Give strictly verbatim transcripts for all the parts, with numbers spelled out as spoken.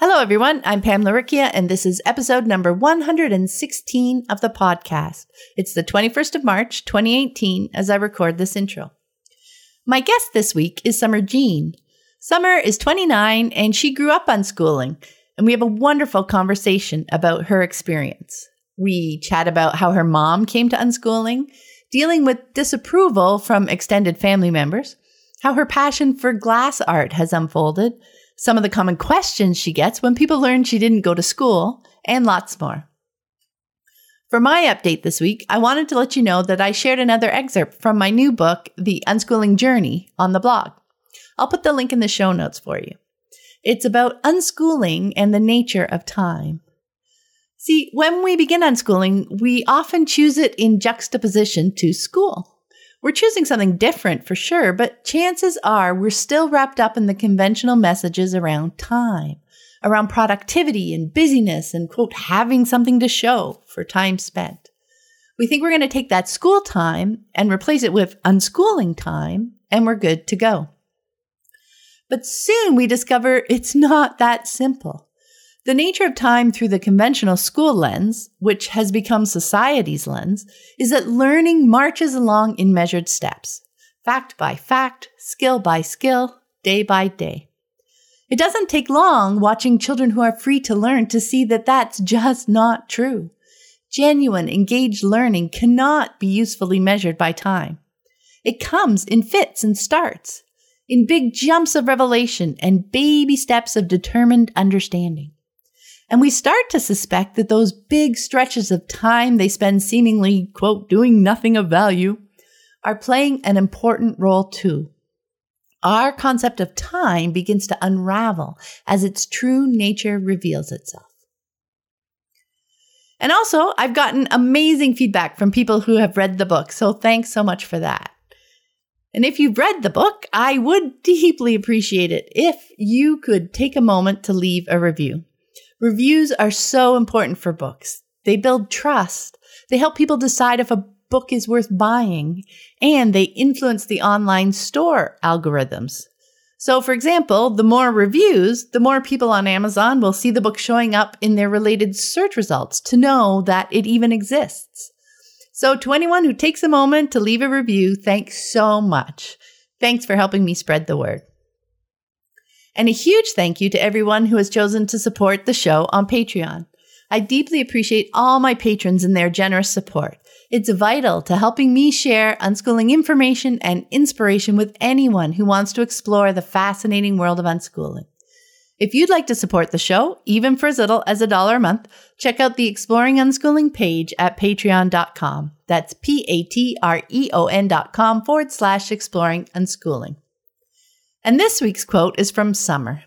Hello, everyone. I'm Pam Laricchia, and this is episode number one hundred sixteen of the podcast. It's the twenty-first of March, twenty eighteen, as I record this intro. My guest this week is Summer Jean. Summer is twenty-nine, and she grew up unschooling, and we have a wonderful conversation about her experience. We chat about how her mom came to unschooling, dealing with disapproval from extended family members, how her passion for glass art has unfolded, some of the common questions she gets when people learn she didn't go to school, and lots more. For my update this week, I wanted to let you know that I shared another excerpt from my new book, The Unschooling Journey, on the blog. I'll put the link in the show notes for you. It's about unschooling and the nature of time. See, when we begin unschooling, we often choose it in juxtaposition to school. We're choosing something different for sure, but chances are we're still wrapped up in the conventional messages around time, around productivity and busyness and, quote, having something to show for time spent. We think we're going to take that school time and replace it with unschooling time, and we're good to go. But soon we discover it's not that simple. The nature of time through the conventional school lens, which has become society's lens, is that learning marches along in measured steps, fact by fact, skill by skill, day by day. It doesn't take long watching children who are free to learn to see that that's just not true. Genuine, engaged learning cannot be usefully measured by time. It comes in fits and starts, in big jumps of revelation and baby steps of determined understanding. And we start to suspect that those big stretches of time they spend seemingly, quote, doing nothing of value, are playing an important role too. Our concept of time begins to unravel as its true nature reveals itself. And also, I've gotten amazing feedback from people who have read the book, so thanks so much for that. And if you've read the book, I would deeply appreciate it if you could take a moment to leave a review. Reviews are so important for books. They build trust. They help people decide if a book is worth buying, and they influence the online store algorithms. So, for example, the more reviews, the more people on Amazon will see the book showing up in their related search results to know that it even exists. So, to anyone who takes a moment to leave a review, thanks so much. Thanks for helping me spread the word. And a huge thank you to everyone who has chosen to support the show on Patreon. I deeply appreciate all my patrons and their generous support. It's vital to helping me share unschooling information and inspiration with anyone who wants to explore the fascinating world of unschooling. If you'd like to support the show, even for as little as a dollar a month, check out the Exploring Unschooling page at patreon dot com. That's P-A-T-R-E-O-N.com forward slash Exploring Unschooling. And this week's quote is from Summer.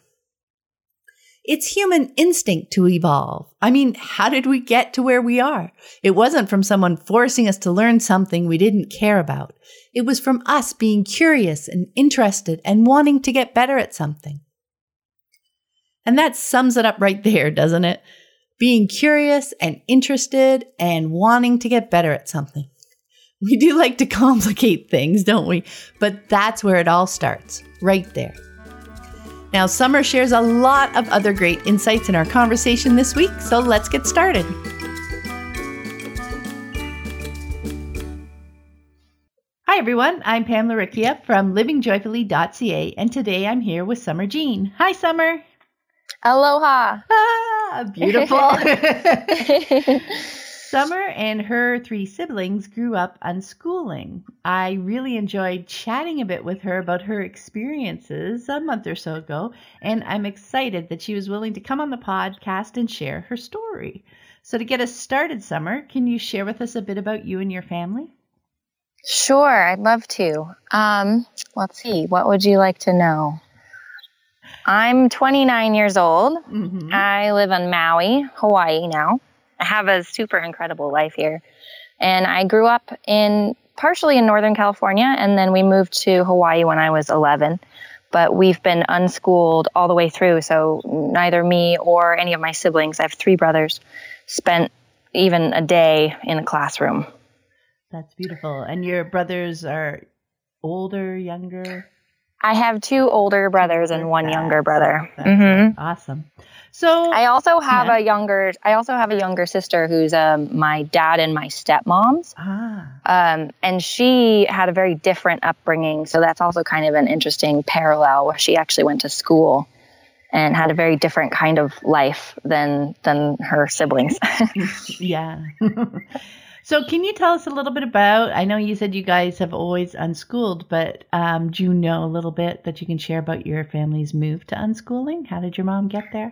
It's human instinct to evolve. I mean, how did we get to where we are? It wasn't from someone forcing us to learn something we didn't care about. It was from us being curious and interested and wanting to get better at something. And that sums it up right there, doesn't it? Being curious and interested and wanting to get better at something. We do like to complicate things, don't we? But that's where it all starts, right there. Now, Summer shares a lot of other great insights in our conversation this week, so let's get started. Hi, everyone. I'm Pam Laricchia from living joyfully dot c a, and today I'm here with Summer Jean. Hi, Summer. Aloha. Ah, beautiful. Summer and her three siblings grew up unschooling. I really enjoyed chatting a bit with her about her experiences a month or so ago, and I'm excited that she was willing to come on the podcast and share her story. So to get us started, Summer, can you share with us a bit about you and your family? Sure, I'd love to. Um, let's see, what would you like to know? I'm twenty-nine years old. Mm-hmm. I live on Maui, Hawaii now. I have a super incredible life here. And I grew up in partially in Northern California, and then we moved to Hawaii when I was eleven. But we've been unschooled all the way through, so neither me or any of my siblings, I have three brothers, spent even a day in a classroom. That's beautiful. And your brothers are older, younger? I have two older brothers and one that, younger brother. Mm-hmm. Awesome. So I also have yeah. a younger. I also have a younger sister who's um, my dad and my stepmom's. Ah. Um, and she had a very different upbringing, so that's also kind of an interesting parallel where she actually went to school and had a very different kind of life than than her siblings. yeah. So can you tell us a little bit about, I know you said you guys have always unschooled, but um, do you know a little bit that you can share about your family's move to unschooling? How did your mom get there?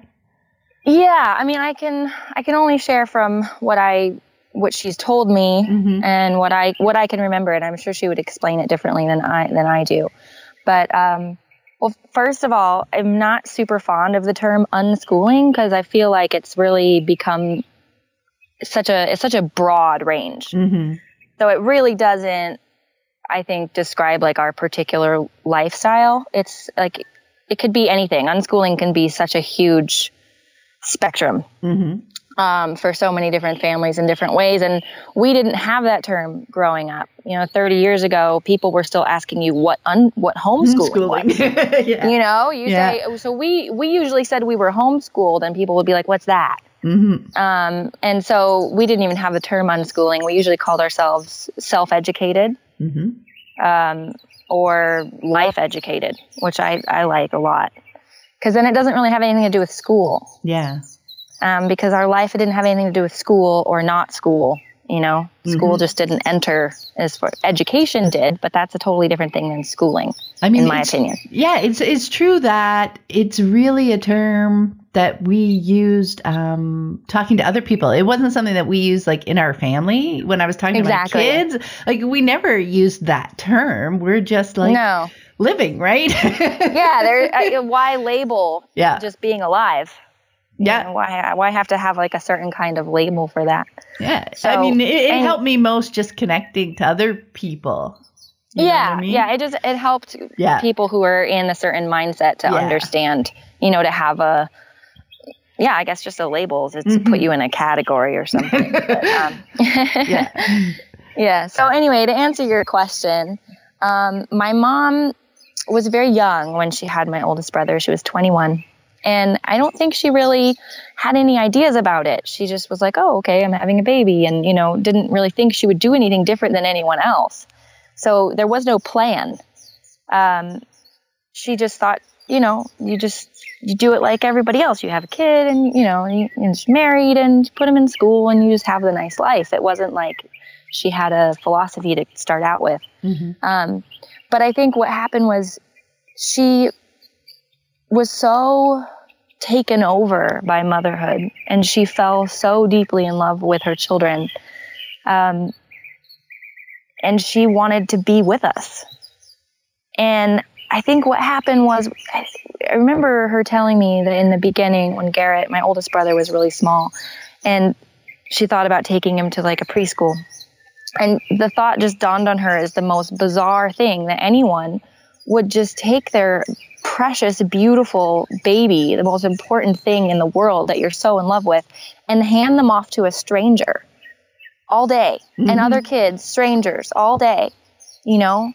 Yeah, I mean, I can I can only share from what I what she's told me mm-hmm. and what I what I can remember, and I'm sure she would explain it differently than I than I do. But um, well, first of all, I'm not super fond of the term unschooling because I feel like it's really become such a it's such a broad range. Mm-hmm. So it really doesn't, I think, describe like our particular lifestyle. It's like it could be anything. Unschooling can be such a huge spectrum mm-hmm. um, for so many different families in different ways. And we didn't have that term growing up. You know, thirty years ago, people were still asking you what un- what homeschooling, homeschooling. was. yeah. You know, you yeah. say, so we, we usually said we were homeschooled and people would be like, what's that? Mm-hmm. Um, and so we didn't even have the term unschooling. We usually called ourselves self-educated mm-hmm. um, or life-educated, which I, I like a lot. Because then it doesn't really have anything to do with school. Yeah. Um, because our life, it didn't have anything to do with school or not school, you know. Mm-hmm. School just didn't enter as far. Education did, but that's a totally different thing than schooling, I mean, in my opinion. Yeah, it's it's true that it's really a term that we used um, talking to other people. It wasn't something that we used like in our family when I was talking exactly. to my kids. Like we never used that term. We're just like... No. Living, right? yeah. There. Uh, why label? Yeah. Just being alive. Yeah. You know, why? Why have to have like a certain kind of label for that? Yeah. So, I mean, it, it and, helped me most just connecting to other people. You yeah. I mean? Yeah. It just it helped yeah. people who are in a certain mindset to yeah. understand. You know, to have a. Yeah, I guess just the labels. It's mm-hmm. put you in a category or something. but, um, yeah. Yeah. So anyway, to answer your question, um, my mom was very young when she had my oldest brother. She was twenty-one. And I don't think she really had any ideas about it. She just was like, oh, okay, I'm having a baby. And, you know, didn't really think she would do anything different than anyone else. So there was no plan. Um, she just thought, you know, you just you do it like everybody else. You have a kid and, you know, and, you, and she's married and you put him in school and you just have the nice life. It wasn't like she had a philosophy to start out with. Mm-hmm. Um, but I think what happened was she was so taken over by motherhood and she fell so deeply in love with her children. Um, and she wanted to be with us. And I think what happened was, I, I remember her telling me that in the beginning when Garrett, my oldest brother, was really small and she thought about taking him to like a preschool. And the thought just dawned on her as the most bizarre thing that anyone would just take their precious, beautiful baby, the most important thing in the world that you're so in love with, and hand them off to a stranger all day. Mm-hmm. And other kids, strangers, all day, you know,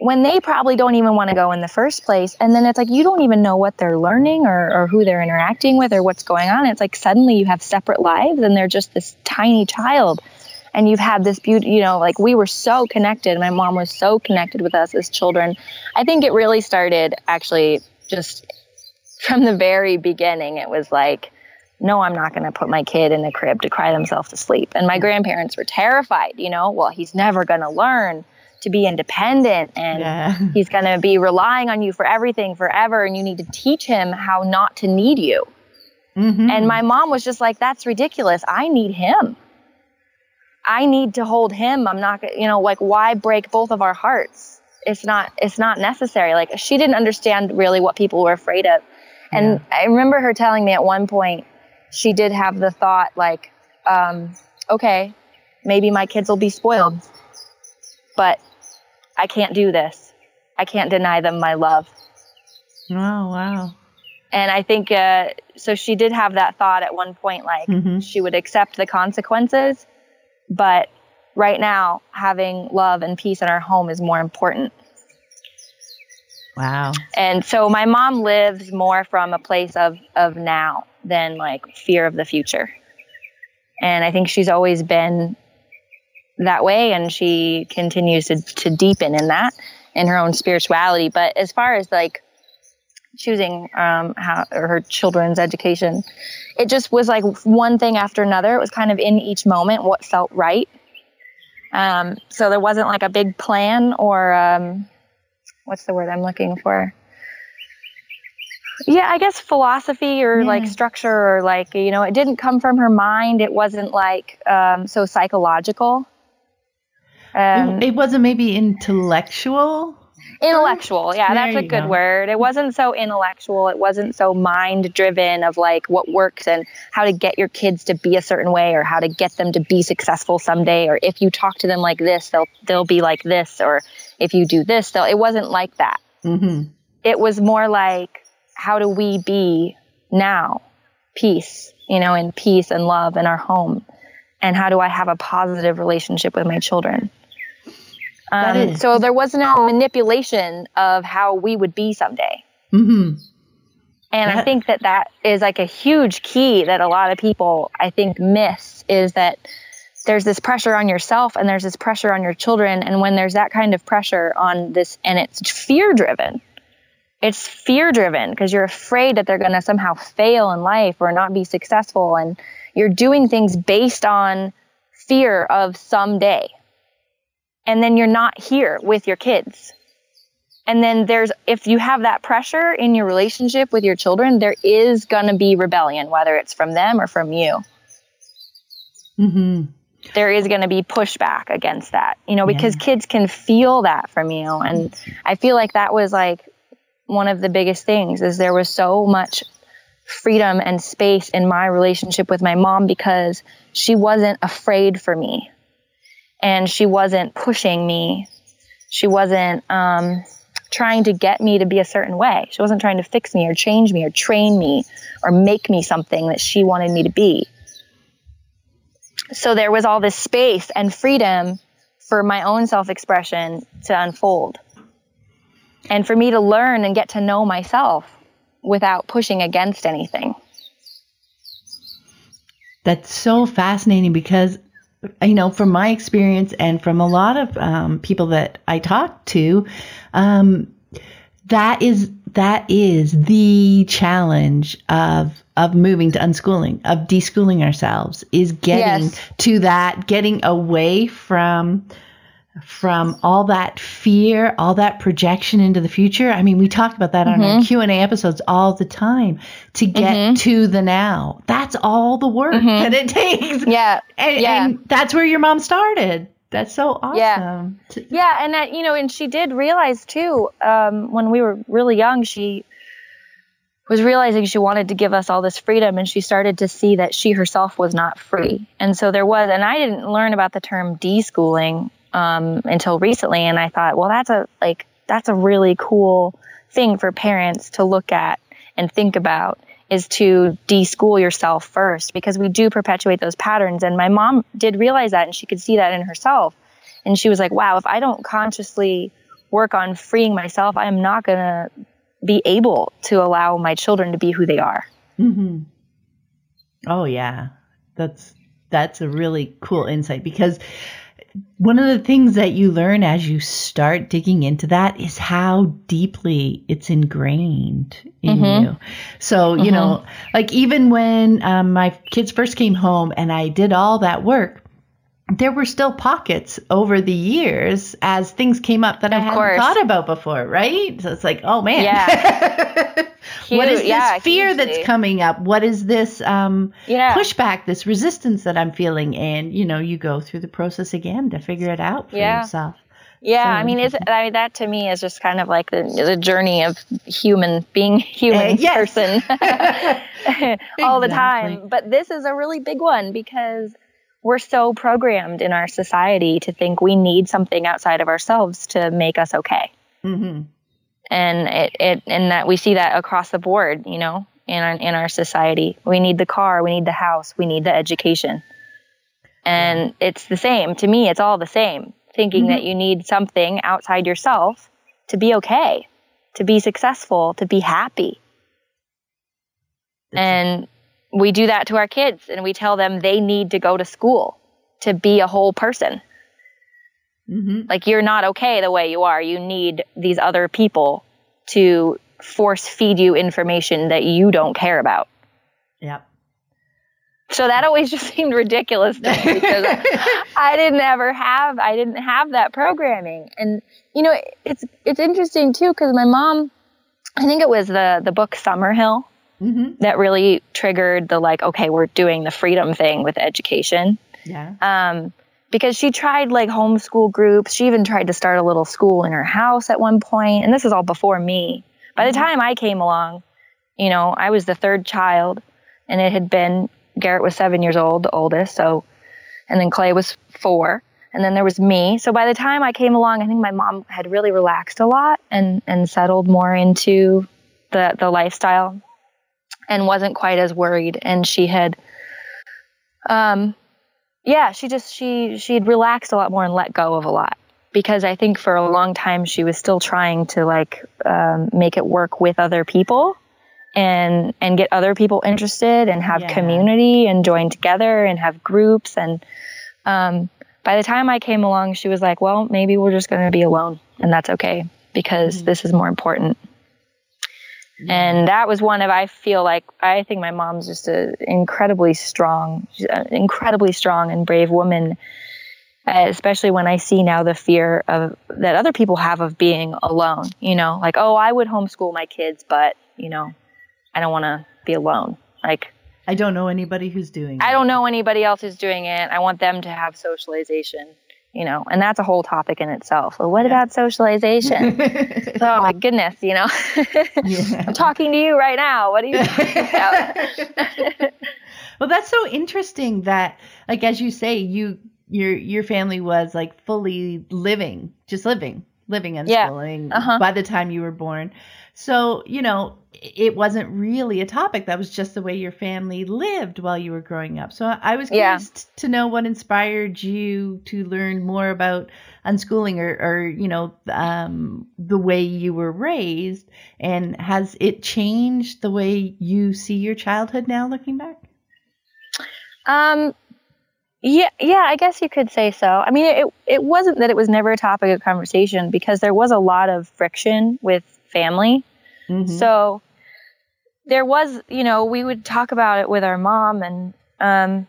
when they probably don't even want to go in the first place. And then it's like you don't even know what they're learning or, or who they're interacting with or what's going on. It's like suddenly you have separate lives and they're just this tiny child. And you've had this beauty, you know, like we were so connected. My mom was so connected with us as children. I think it really started actually just from the very beginning. It was like, no, I'm not going to put my kid in the crib to cry themselves to sleep. And my grandparents were terrified, you know, well, he's never going to learn to be independent and yeah. he's going to be relying on you for everything forever. And you need to teach him how not to need you. Mm-hmm. And my mom was just like, that's ridiculous. I need him. I need to hold him. I'm not, you know, like why break both of our hearts? It's not, it's not necessary. Like she didn't understand really what people were afraid of. And yeah. I remember her telling me at one point, she did have the thought like, um, okay, maybe my kids will be spoiled, but I can't do this. I can't deny them my love. Oh, wow. And I think, uh, so she did have that thought at one point, like mm-hmm. she would accept the consequences, but right now having love and peace in our home is more important. Wow. And so my mom lives more from a place of, of now than like fear of the future. And I think she's always been that way, and she continues to, to deepen in that, in her own spirituality. But as far as like choosing um, how or her children's education, it just was like one thing after another. It was kind of in each moment what felt right. Um, so there wasn't like a big plan or um, what's the word I'm looking for? Yeah, I guess philosophy or yeah. like structure or like, you know, it didn't come from her mind. It wasn't like um, so psychological. Um, it wasn't maybe intellectual. Intellectual. Yeah, that's a good word. It wasn't so intellectual. It wasn't so mind driven of like what works and how to get your kids to be a certain way or how to get them to be successful someday. Or if you talk to them like this, they'll they'll be like this. Or if you do this, they'll. It wasn't like that. Mm-hmm. It was more like, how do we be now? Peace, you know, in peace and love in our home. And how do I have a positive relationship with my children? Um, is- so there was no manipulation of how we would be someday. Mm-hmm. And that- I think that that is like a huge key that a lot of people, I think, miss, is that there's this pressure on yourself and there's this pressure on your children. And when there's that kind of pressure on this, and it's fear driven, it's fear driven because you're afraid that they're going to somehow fail in life or not be successful. And you're doing things based on fear of someday. And then you're not here with your kids. And then there's, if you have that pressure in your relationship with your children, there is going to be rebellion, whether it's from them or from you. Mm-hmm. There is going to be pushback against that, you know, because yeah. kids can feel that from you. And I feel like that was like one of the biggest things, is there was so much freedom and space in my relationship with my mom because she wasn't afraid for me and she wasn't pushing me. She wasn't um, trying to get me to be a certain way. She wasn't trying to fix me or change me or train me or make me something that she wanted me to be. So there was all this space and freedom for my own self-expression to unfold and for me to learn and get to know myself without pushing against anything. That's so fascinating because, you know, from my experience and from a lot of um, people that I talk to, um, that is that is the challenge of of moving to unschooling, of deschooling ourselves, is getting yes. to that, getting away from. from all that fear, all that projection into the future. I mean, we talk about that mm-hmm. on our Q and A episodes all the time, to get mm-hmm. to the now. That's all the work mm-hmm. that it takes. Yeah. And, yeah. and that's where your mom started. That's so awesome. Yeah. yeah and that, you know, and she did realize too, um, when we were really young, she was realizing she wanted to give us all this freedom, and she started to see that she herself was not free. And so there was, and I didn't learn about the term deschooling Um, until recently. And I thought, well, that's a, like, that's a really cool thing for parents to look at and think about, is to de-school yourself first, because we do perpetuate those patterns. And my mom did realize that, and she could see that in herself. And she was like, wow, if I don't consciously work on freeing myself, I am not going to be able to allow my children to be who they are. Mm-hmm. Oh yeah. That's, that's a really cool insight, because one of the things that you learn as you start digging into that is how deeply it's ingrained in mm-hmm. you. So, mm-hmm. you know, like even when um, my kids first came home and I did all that work, there were still pockets over the years as things came up that of I hadn't course. thought about before, right? So it's like, oh man, yeah. Huge, what is this yeah, fear hugely. that's coming up? What is this um, yeah. pushback, this resistance that I'm feeling? And, you know, you go through the process again to figure it out for yeah. yourself. Yeah, um, I mean, it's, I mean, that to me is just kind of like the the journey of human being human uh, yes. person all exactly. the time. But this is a really big one because we're so programmed in our society to think we need something outside of ourselves to make us okay. Mm-hmm. And it, it and that we see that across the board, you know, in our, in our society. We need the car, we need the house, we need the education. And it's the same. To me, it's all the same. Thinking mm-hmm. that you need something outside yourself to be okay, to be successful, to be happy. That's and we do that to our kids, and we tell them they need to go to school to be a whole person. Mm-hmm. Like, you're not okay the way you are. You need these other people to force feed you information that you don't care about. Yep. So that always just seemed ridiculous to me because I, I didn't ever have, I didn't have that programming. And, you know, it, it's, it's interesting too, because my mom, I think it was the, the book Summerhill mm-hmm. that really triggered the, like, okay, we're doing the freedom thing with education. Yeah. Um, because she tried like homeschool groups. She even tried to start a little school in her house at one point. And this is all before me. By mm-hmm. the time I came along, you know, I was the third child, and it had been, Garrett was seven years old, the oldest. So, and then Clay was four, and then there was me. So by the time I came along, I think my mom had really relaxed a lot and, and settled more into the, the lifestyle and wasn't quite as worried. And she had, um, yeah, she just, she, she had relaxed a lot more and let go of a lot, because I think for a long time she was still trying to like, um, make it work with other people. and and get other people interested and have yeah. community and join together and have groups. And um, by the time I came along, she was like, well, maybe we're just going to be alone, and that's okay, because mm-hmm. this is more important. Mm-hmm. And that was one of, I feel like, I think my mom's just an incredibly strong, she's an incredibly strong and brave woman, especially when I see now the fear of that other people have of being alone, you know, like, oh, I would homeschool my kids, but, you know, I don't want to be alone. Like, I don't know anybody who's doing it. I don't know anybody else who's doing it. I want them to have socialization, you know, and that's a whole topic in itself. Well, what yeah. about socialization? Oh, my goodness, you know, yeah. I'm talking to you right now. What are you talking about? Well, that's so interesting that, like, as you say, you your your family was like fully living, just living, living and schooling yeah. uh-huh. by the time you were born. So, you know, it wasn't really a topic. That was just the way your family lived while you were growing up. So I was curious yeah. to know what inspired you to learn more about unschooling, or, or you know, um, the way you were raised. And has it changed the way you see your childhood now, looking back? Um. Yeah, yeah, I guess you could say so. I mean, it it wasn't that it was never a topic of conversation, because there was a lot of friction with family. Mm-hmm. So there was, you know, we would talk about it with our mom. And, um,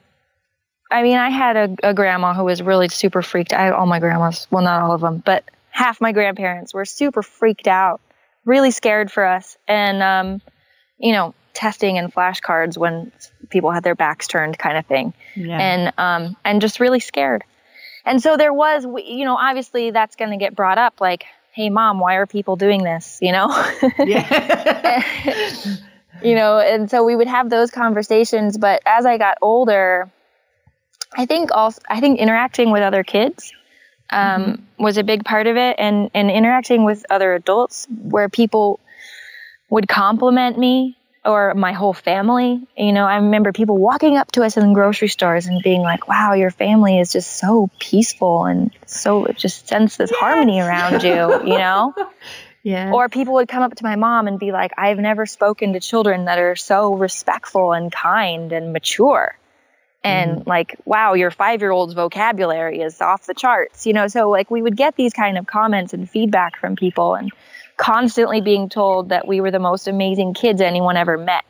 I mean, I had a, a grandma who was really super freaked. I had all my grandmas, well, not all of them, but half my grandparents were super freaked out, really scared for us. And, um, you know, testing and flashcards when people had their backs turned kind of thing. Yeah. And, um, and just really scared. And so there was, you know, obviously that's going to get brought up, like, hey, mom, why are people doing this? You know, you know, and so we would have those conversations. But as I got older, I think also, I think interacting with other kids um, mm-hmm. was a big part of it. And, and interacting with other adults where people would compliment me or my whole family. You know, I remember people walking up to us in grocery stores and being like, wow, your family is just so peaceful and so it just sense this yes. harmony around you, you know? Yeah. Or people would come up to my mom and be like, I've never spoken to children that are so respectful and kind and mature. And mm-hmm. like, wow, your five-year-old's vocabulary is off the charts, you know? So like we would get these kind of comments and feedback from people, and constantly being told that we were the most amazing kids anyone ever met.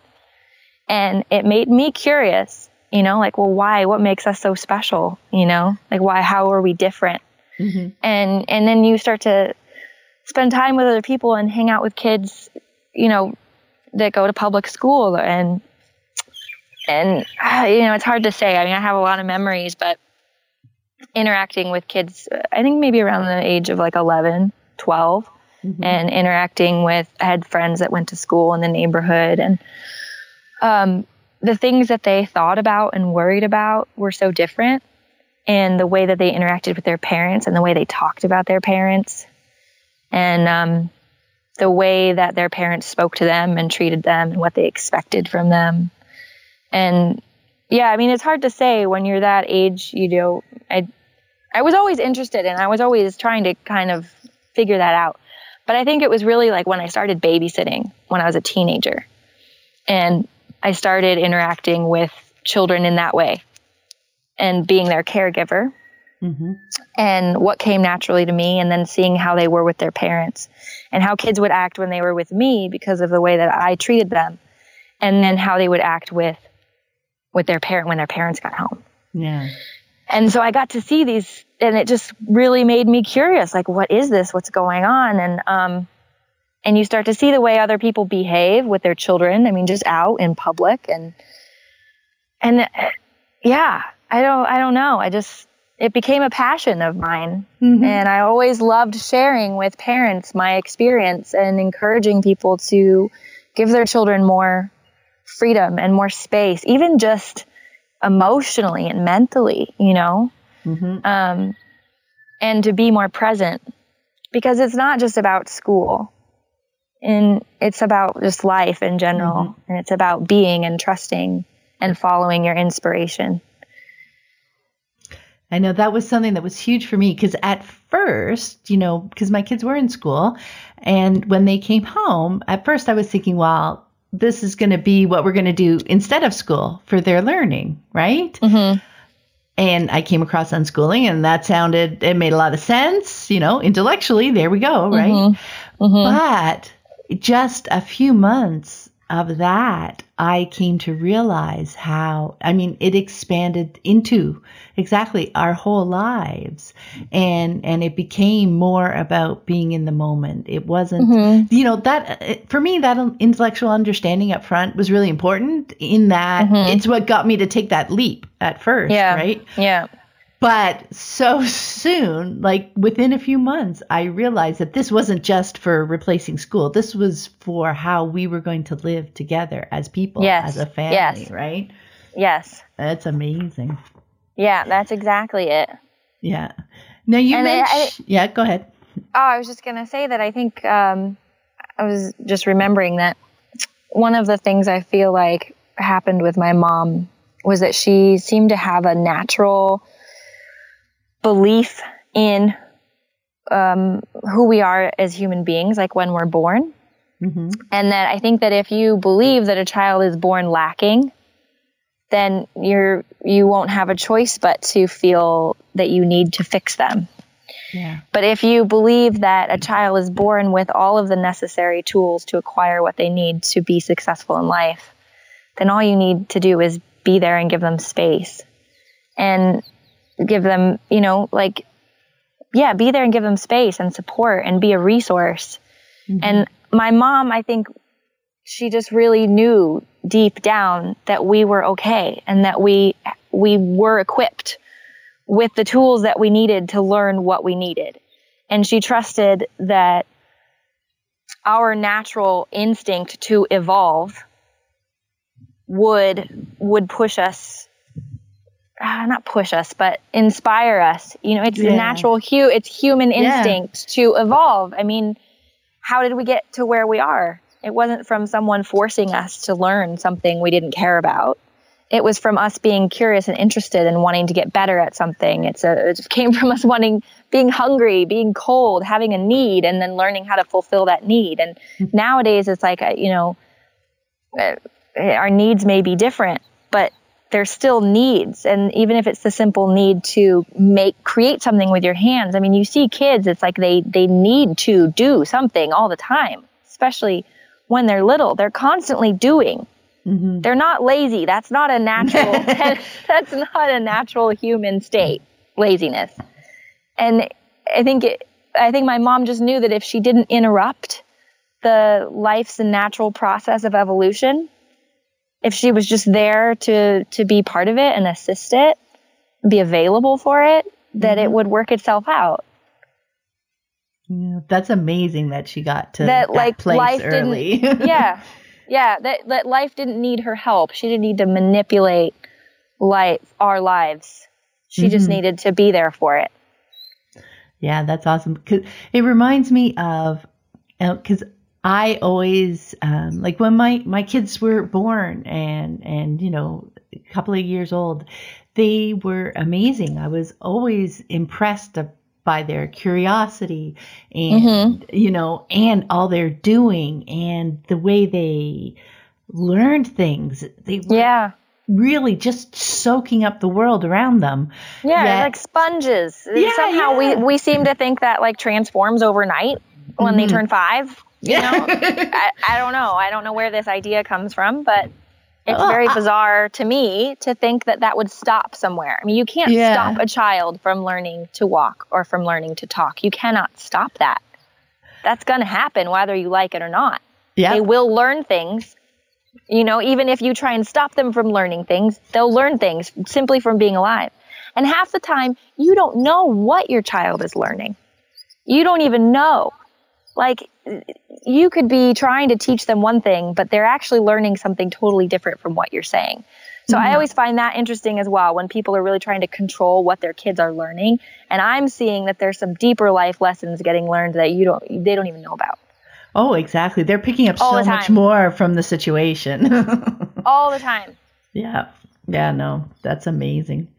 And it made me curious, you know, like, well, why? What makes us so special? You know, like, why? How are we different? Mm-hmm. And and then you start to spend time with other people and hang out with kids, you know, that go to public school. And, and uh, you know, it's hard to say. I mean, I have a lot of memories, but interacting with kids, I think maybe around the age of like eleven, twelve, mm-hmm. and interacting with, I had friends that went to school in the neighborhood, and um, the things that they thought about and worried about were so different. And the way that they interacted with their parents and the way they talked about their parents and um, the way that their parents spoke to them and treated them and what they expected from them. And yeah, I mean, it's hard to say when you're that age, you know, I, I was always interested and I was always trying to kind of figure that out. But I think it was really like when I started babysitting when I was a teenager and I started interacting with children in that way and being their caregiver, mm-hmm. and what came naturally to me, and then seeing how they were with their parents and how kids would act when they were with me because of the way that I treated them, and then how they would act with with their parent when their parents got home. Yeah. And so I got to see these, and it just really made me curious, like, what is this? What's going on? And um, and you start to see the way other people behave with their children. I mean, just out in public, and and yeah, I don't, I don't know. I just, it became a passion of mine, mm-hmm. and I always loved sharing with parents my experience and encouraging people to give their children more freedom and more space, even just emotionally and mentally, you know, mm-hmm. um, and to be more present, because it's not just about school, and it's about just life in general, mm-hmm. and it's about being and trusting and following your inspiration. I know that was something that was huge for me, because at first, you know, because my kids were in school, and when they came home, at first I was thinking, well, this is going to be what we're going to do instead of school for their learning, right? Mm-hmm. And I came across Unschooling, and that sounded, it made a lot of sense, you know, intellectually, there we go, right? Mm-hmm. Mm-hmm. But just a few months of that, I came to realize how, I mean, it expanded into exactly our whole lives, and and it became more about being in the moment. It wasn't, mm-hmm. you know, that for me, that intellectual understanding up front was really important, in that mm-hmm. it's what got me to take that leap at first, yeah. right? Yeah. But so soon, like within a few months, I realized that this wasn't just for replacing school. This was for how we were going to live together as people, yes. as a family, yes. right? Yes. That's amazing. Yeah, that's exactly it. Yeah. Now you mentioned, yeah, go ahead. Oh, I was just going to say that I think um, I was just remembering that one of the things I feel like happened with my mom was that she seemed to have a natural belief in um, who we are as human beings, like when we're born. Mm-hmm. And that I think that if you believe that a child is born lacking, then you're, you won't have a choice but to feel that you need to fix them. Yeah. But if you believe that a child is born with all of the necessary tools to acquire what they need to be successful in life, then all you need to do is be there and give them space. And give them, you know, like, yeah, be there and give them space and support and be a resource. Mm-hmm. And my mom, I think she just really knew deep down that we were okay, and that we, we were equipped with the tools that we needed to learn what we needed. And she trusted that our natural instinct to evolve would, would push us Uh, not push us, but inspire us. You know, it's yeah. natural, hu- it's human instinct yeah. to evolve. I mean, how did we get to where we are? It wasn't from someone forcing us to learn something we didn't care about. It was from us being curious and interested and wanting to get better at something. It's a, it came from us wanting, being hungry, being cold, having a need, and then learning how to fulfill that need. And mm-hmm. nowadays it's like, you know, our needs may be different, but there's still needs. And even if it's the simple need to make, create something with your hands. I mean, you see kids, it's like they, they need to do something all the time, especially when they're little, they're constantly doing, mm-hmm. they're not lazy. That's not a natural, that, that's not a natural human state, laziness. And I think, it, I think my mom just knew that if she didn't interrupt the life's natural process of evolution, if she was just there to, to be part of it and assist it, be available for it, that it would work itself out. Yeah, that's amazing that she got to that, that like, place life early. Didn't, yeah. Yeah. That, that life didn't need her help. She didn't need to manipulate life, our lives. She mm-hmm. just needed to be there for it. Yeah, that's awesome. 'Cause it reminds me of, because I always, um, like when my, my kids were born and, and, you know, a couple of years old, they were amazing. I was always impressed by their curiosity and, mm-hmm. you know, and all they're doing and the way they learned things. They were yeah. really just soaking up the world around them. Yeah, Yet, like sponges. Yeah, Somehow yeah. we, we seem to think that like transforms overnight when mm-hmm. they turn five. You know, I, I don't know. I don't know where this idea comes from, but it's well, very bizarre I, to me to think that that would stop somewhere. I mean, you can't yeah. stop a child from learning to walk or from learning to talk. You cannot stop that. That's going to happen whether you like it or not. Yeah. They will learn things. You know, even if you try and stop them from learning things, they'll learn things simply from being alive. And half the time, you don't know what your child is learning. You don't even know. Like, you could be trying to teach them one thing, but they're actually learning something totally different from what you're saying. So mm-hmm. I always find that interesting as well, when people are really trying to control what their kids are learning. And I'm seeing that there's some deeper life lessons getting learned that you don't, they don't even know about. Oh, exactly. They're picking up so much more from the situation. All the time. Yeah. Yeah, no, that's amazing.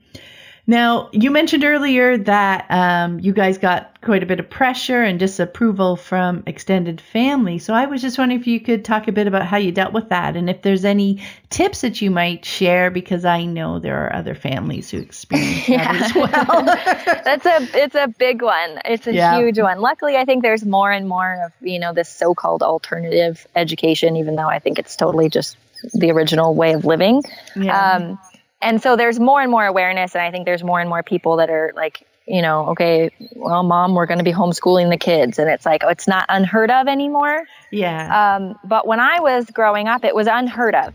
Now, you mentioned earlier that um, you guys got quite a bit of pressure and disapproval from extended family. So I was just wondering if you could talk a bit about how you dealt with that and if there's any tips that you might share, because I know there are other families who experience yeah. that as well. That's a, it's a big one. It's a yeah. huge one. Luckily, I think there's more and more of, you know, this so-called alternative education, even though I think it's totally just the original way of living. Yeah. Um, And so there's more and more awareness, and I think there's more and more people that are like, you know, okay, well, mom, we're going to be homeschooling the kids. And it's like, oh, it's not unheard of anymore. Yeah. Um, but when I was growing up, it was unheard of,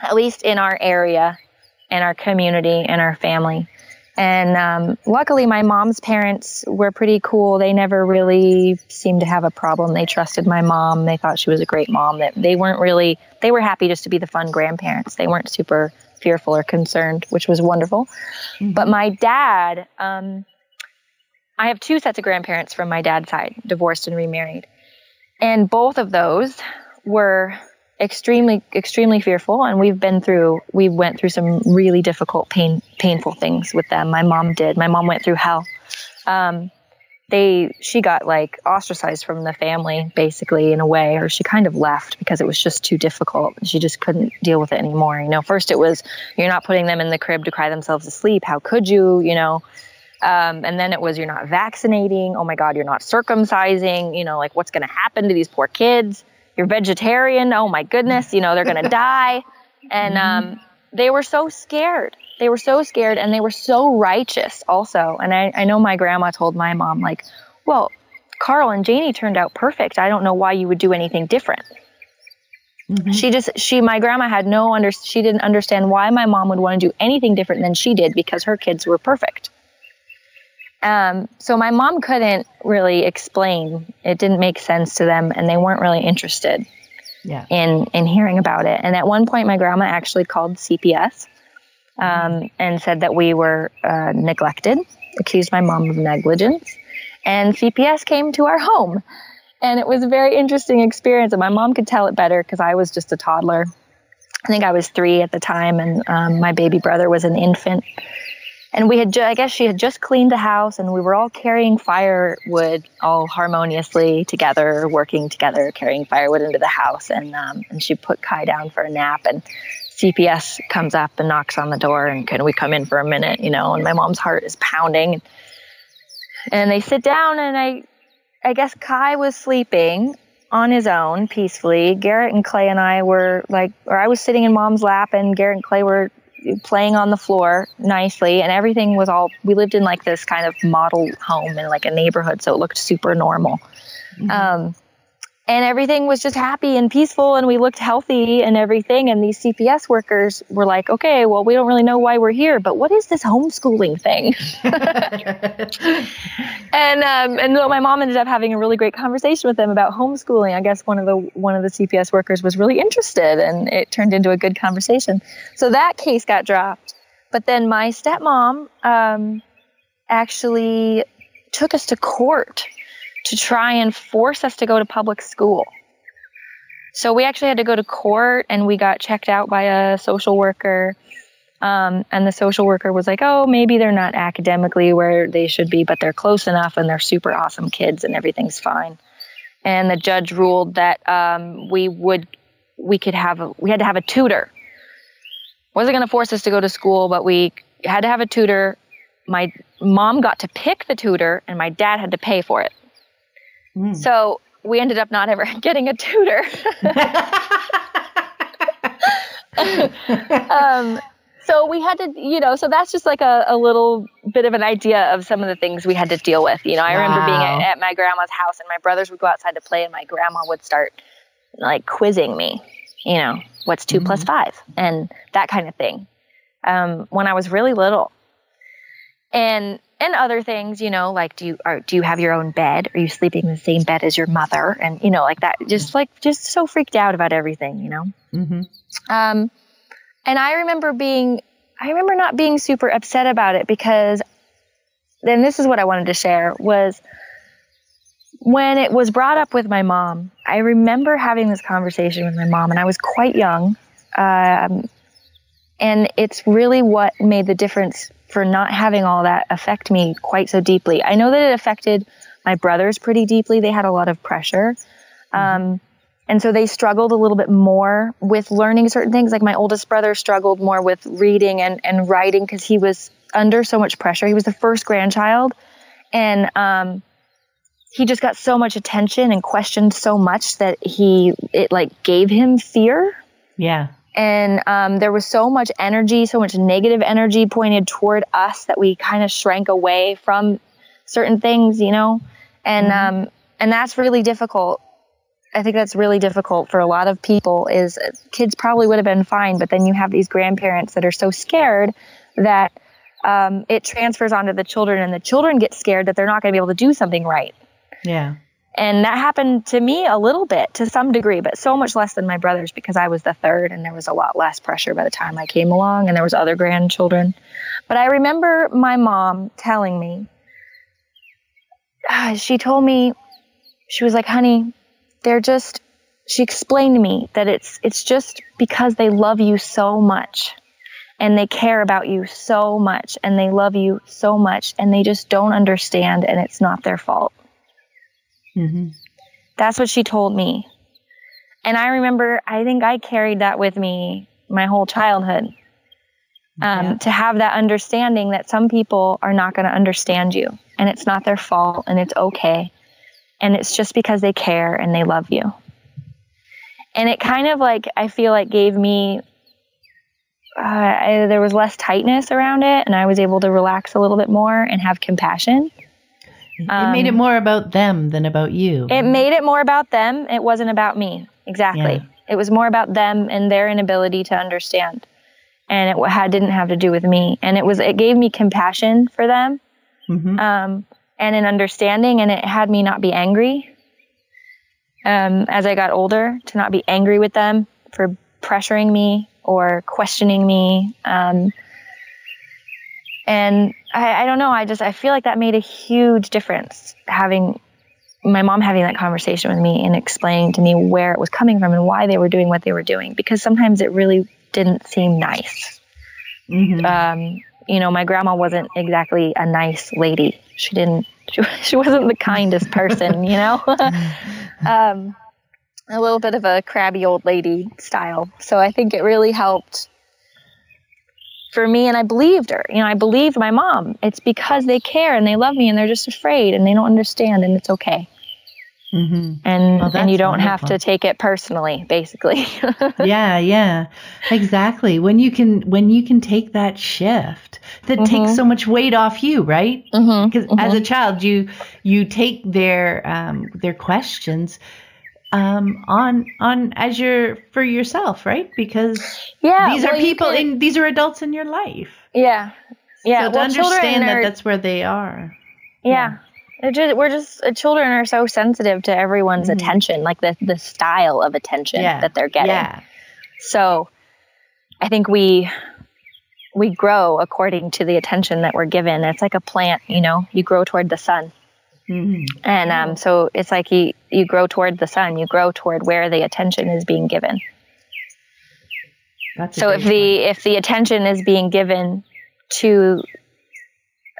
at least in our area, in our community, in our family. And um, luckily, my mom's parents were pretty cool. They never really seemed to have a problem. They trusted my mom. They thought she was a great mom. That they weren't really, they were happy just to be the fun grandparents. They weren't super fearful or concerned, which was wonderful. Mm-hmm. But my dad, um, I have two sets of grandparents from my dad's side, divorced and remarried. And both of those were extremely, extremely fearful. And we've been through, we went through some really difficult, pain, painful things with them. My mom did. My mom went through hell. Um, they, she got like ostracized from the family basically in a way, or she kind of left because it was just too difficult. She just couldn't deal with it anymore. You know, first it was, you're not putting them in the crib to cry themselves to sleep. How could you, you know? Um, and then it was, you're not vaccinating. Oh my God, you're not circumcising. You know, like what's going to happen to these poor kids? You're vegetarian. Oh my goodness. You know, they're going to die. And, um, they were so scared. They were so scared and they were so righteous also. And I, I know my grandma told my mom, like, well, Carl and Janie turned out perfect. I don't know why you would do anything different. Mm-hmm. She just, she, my grandma had no under, she didn't understand why my mom would want to do anything different than she did because her kids were perfect. Um, so my mom couldn't really explain. It didn't make sense to them and they weren't really interested yeah. in, in hearing about it. And at one point my grandma actually called C P S. Um, and said that we were uh, neglected, accused my mom of negligence, and C P S came to our home. And it was a very interesting experience, and my mom could tell it better because I was just a toddler. I think I was three at the time, and um, my baby brother was an infant. And we had, ju- I guess she had just cleaned the house, and we were all carrying firewood all harmoniously together, working together, carrying firewood into the house. And, um, and she put Kai down for a nap, and C P S comes up and knocks on the door and can we come in for a minute, you know, and my mom's heart is pounding and they sit down and I, I guess Kai was sleeping on his own peacefully. Garrett and Clay and I were like, or I was sitting in mom's lap and Garrett and Clay were playing on the floor nicely and everything was all, we lived in like this kind of model home in like a neighborhood. So it looked super normal. Mm-hmm. Um, And everything was just happy and peaceful, and we looked healthy and everything. And these C P S workers were like, okay, well, we don't really know why we're here, but what is this homeschooling thing? and um, and so my mom ended up having a really great conversation with them about homeschooling. I guess one of the one of the C P S workers was really interested, and it turned into a good conversation. So that case got dropped. But then my stepmom um, actually took us to court to try and force us to go to public school. So we actually had to go to court, and we got checked out by a social worker. Um, and the social worker was like, oh, maybe they're not academically where they should be, but they're close enough, and they're super awesome kids, and everything's fine. And the judge ruled that um, we would, we could have, a, we had to have a tutor. Wasn't going to force us to go to school, but we had to have a tutor. My mom got to pick the tutor, and my dad had to pay for it. Mm. So we ended up not ever getting a tutor. um, so we had to, you know, so that's just like a, a little bit of an idea of some of the things we had to deal with. You know, I wow. remember being at, at my grandma's house, and my brothers would go outside to play, and my grandma would start like quizzing me, you know, what's two mm-hmm. plus five and that kind of thing. Um, when I was really little. And, And other things, you know, like, do you are, do you have your own bed? Are you sleeping in the same bed as your mother? And, you know, like that, just like, just so freaked out about everything, you know? Mm-hmm. Um, and I remember being, I remember not being super upset about it, because then this is what I wanted to share was when it was brought up with my mom, I remember having this conversation with my mom, and I was quite young. Um, and it's really what made the difference for not having all that affect me quite so deeply. I know that it affected my brothers pretty deeply. They had a lot of pressure. Um, and so they struggled a little bit more with learning certain things. Like my oldest brother struggled more with reading and, and writing because he was under so much pressure. He was the first grandchild. And um, he just got so much attention and questioned so much that he, it like gave him fear. Yeah. And um, there was so much energy, so much negative energy pointed toward us that we kind of shrank away from certain things, you know, and mm-hmm. um, and that's really difficult. I think that's really difficult for a lot of people is kids probably would have been fine. But then you have these grandparents that are so scared that um, it transfers onto the children, and the children get scared that they're not going to be able to do something right. Yeah. And that happened to me a little bit, to some degree, but so much less than my brothers because I was the third, and there was a lot less pressure by the time I came along, and there was other grandchildren. But I remember my mom telling me, uh, she told me, she was like, honey, they're just, she explained to me that it's it's just because they love you so much, and they care about you so much, and they love you so much, and they just don't understand, and it's not their fault. Mm-hmm. That's what she told me. And I remember, I think I carried that with me my whole childhood, um, yeah. to have that understanding that some people are not going to understand you, and it's not their fault, and it's okay. And it's just because they care and they love you. And it kind of like, I feel like gave me, uh, I, there was less tightness around it, and I was able to relax a little bit more and have compassion. It made it more about them than about you. It made it more about them. It wasn't about me. Exactly. Yeah. It was more about them and their inability to understand. And it had, didn't have to do with me. And it was, it gave me compassion for them, mm-hmm. um, and an understanding. And it had me not be angry um, as I got older, to not be angry with them for pressuring me or questioning me. Um, and I, I don't know. I just, I feel like that made a huge difference, having my mom having that conversation with me and explaining to me where it was coming from and why they were doing what they were doing, because sometimes it really didn't seem nice. Mm-hmm. Um, you know, my grandma wasn't exactly a nice lady. She didn't, she, she wasn't the kindest person, you know, um, a little bit of a crabby old lady style. So I think it really helped for me, and I believed her. You know, I believed my mom. It's because they care and they love me, and they're just afraid and they don't understand, and it's okay. Mm-hmm. And well, and you don't wonderful. have to take it personally, basically. yeah, yeah, exactly. When you can, when you can take that shift, that mm-hmm. takes so much weight off you, right? Because mm-hmm. mm-hmm. as a child, you you take their um, their questions um, on on as your for yourself, right? Because yeah, these well, are people could, in these are adults in your life. Yeah, yeah. So to well, understand that are, that's where they are. Yeah, yeah. Just, we're just uh, children are so sensitive to everyone's mm-hmm. attention, like the the style of attention yeah. that they're getting. Yeah. So, I think we. We grow according to the attention that we're given. It's like a plant, you know, you grow toward the sun. Mm-hmm. And um, so it's like you, you grow toward the sun, you grow toward where the attention is being given. That's so if the point. if the attention is being given to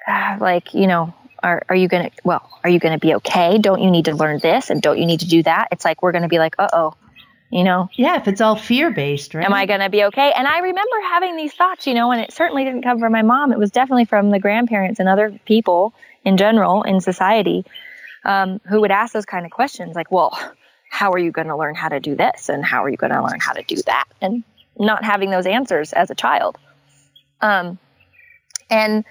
uh, like, you know, are, are you going to, well, are you going to be okay? Don't you need to learn this? And don't you need to do that? It's like, we're going to be like, uh-oh. You know? Yeah, if it's all fear-based, right? Am I going to be okay? And I remember having these thoughts, you know, and it certainly didn't come from my mom. It was definitely from the grandparents and other people in general in society um, who would ask those kind of questions like, well, how are you going to learn how to do this? And how are you going to learn how to do that? And not having those answers as a child. Um, and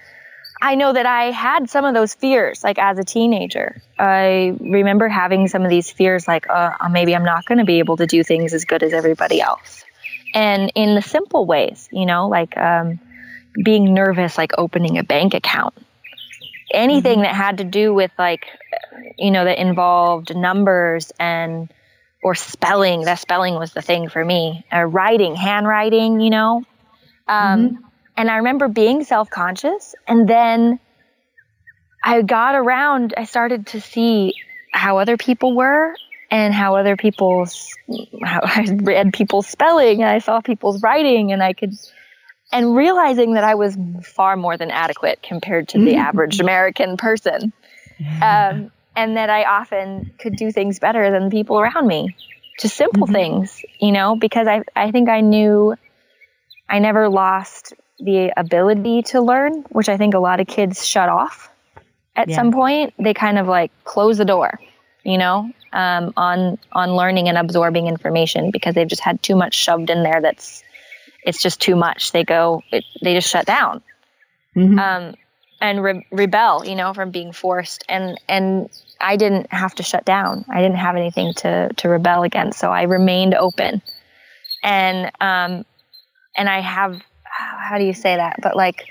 I know that I had some of those fears, like as a teenager. I remember having some of these fears, like uh, maybe I'm not going to be able to do things as good as everybody else. And in the simple ways, you know, like um, being nervous, like opening a bank account, anything mm-hmm. that had to do with like, you know, that involved numbers and or spelling. That spelling was the thing for me. Uh, writing, handwriting, you know. Um, mm-hmm. And I remember being self-conscious, and then I got around, I started to see how other people were and how other people's, how I read people's spelling and I saw people's writing, and I could, and realizing that I was far more than adequate compared to the average American person. Um, and that I often could do things better than the people around me, just simple mm-hmm. things, you know, because I, I think I knew I never lost the ability to learn, which I think a lot of kids shut off at yeah. some point. They kind of like close the door, you know, um, on, on learning and absorbing information because they've just had too much shoved in there. That's, it's just too much. They go, it, they just shut down, mm-hmm. um, and re- rebel, you know, from being forced. And, and I didn't have to shut down. I didn't have anything to, to rebel against. So I remained open, and, um, and I have, how do you say that? But like,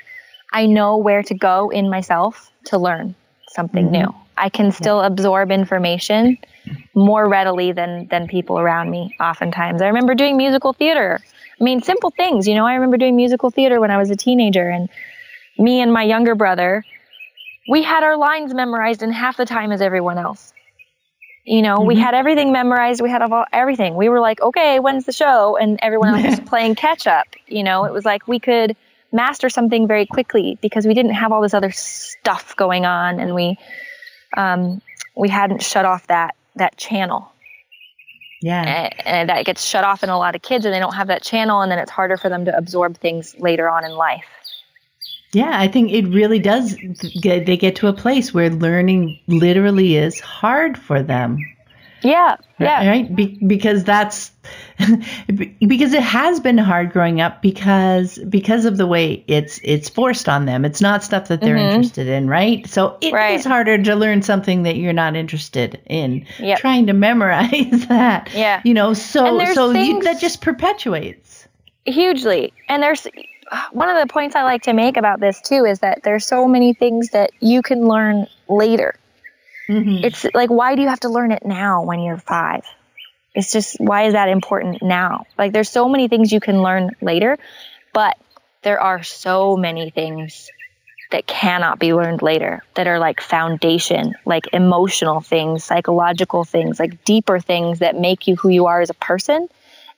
I know where to go in myself to learn something mm-hmm. new. I can still yeah. absorb information more readily than, than people around me. Oftentimes I remember doing musical theater. I mean, simple things, you know, I remember doing musical theater when I was a teenager, and me and my younger brother, we had our lines memorized in half the time as everyone else. You know, mm-hmm. we had everything memorized. We had all, everything. We were like, okay, when's the show? And everyone else was playing catch up. You know, it was like we could master something very quickly because we didn't have all this other stuff going on, and we um, we hadn't shut off that that channel. Yeah, and, and that gets shut off in a lot of kids, and they don't have that channel, and then it's harder for them to absorb things later on in life. Yeah, I think it really does. They get to a place where learning literally is hard for them. Yeah, yeah. Right? Be- because that's because it has been hard growing up because because of the way it's it's forced on them. It's not stuff that they're mm-hmm. interested in, right? So it right. is harder to learn something that you're not interested in. Yep. Trying to memorize that. Yeah. You know, so so you, that just perpetuates hugely. And there's one of the points I like to make about this too is that there's so many things that you can learn later. Mm-hmm. It's like, why do you have to learn it now when you're five? It's just, why is that important now? Like, there's so many things you can learn later, but there are so many things that cannot be learned later that are like foundation, like emotional things, psychological things, like deeper things that make you who you are as a person.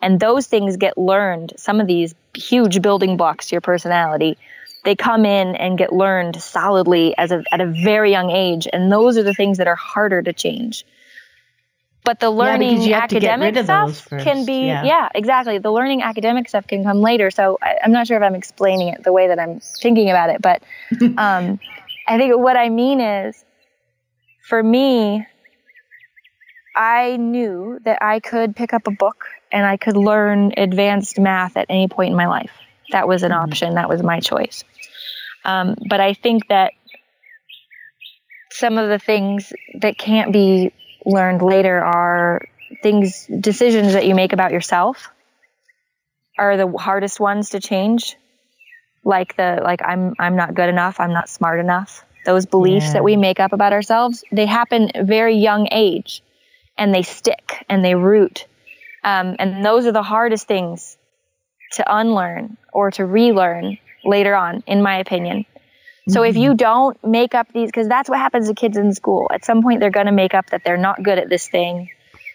And those things get learned. Some of these huge building blocks to your personality, they come in and get learned solidly as a, at a very young age. And those are the things that are harder to change. But the learning yeah, academic stuff can be, yeah. yeah, exactly. The learning academic stuff can come later. So I, I'm not sure if I'm explaining it the way that I'm thinking about it. But um, I think what I mean is, for me, I knew that I could pick up a book and I could learn advanced math at any point in my life. That was an option. That was my choice. Um, but I think that some of the things that can't be learned later are things, decisions that you make about yourself are the hardest ones to change. Like the, like I'm, I'm not good enough. I'm not smart enough. Those beliefs yeah. that we make up about ourselves, they happen at a very young age and they stick and they root. Um, and those are the hardest things to unlearn or to relearn later on, in my opinion. So mm-hmm. if you don't make up these, because that's what happens to kids in school. At some point, they're going to make up that they're not good at this thing.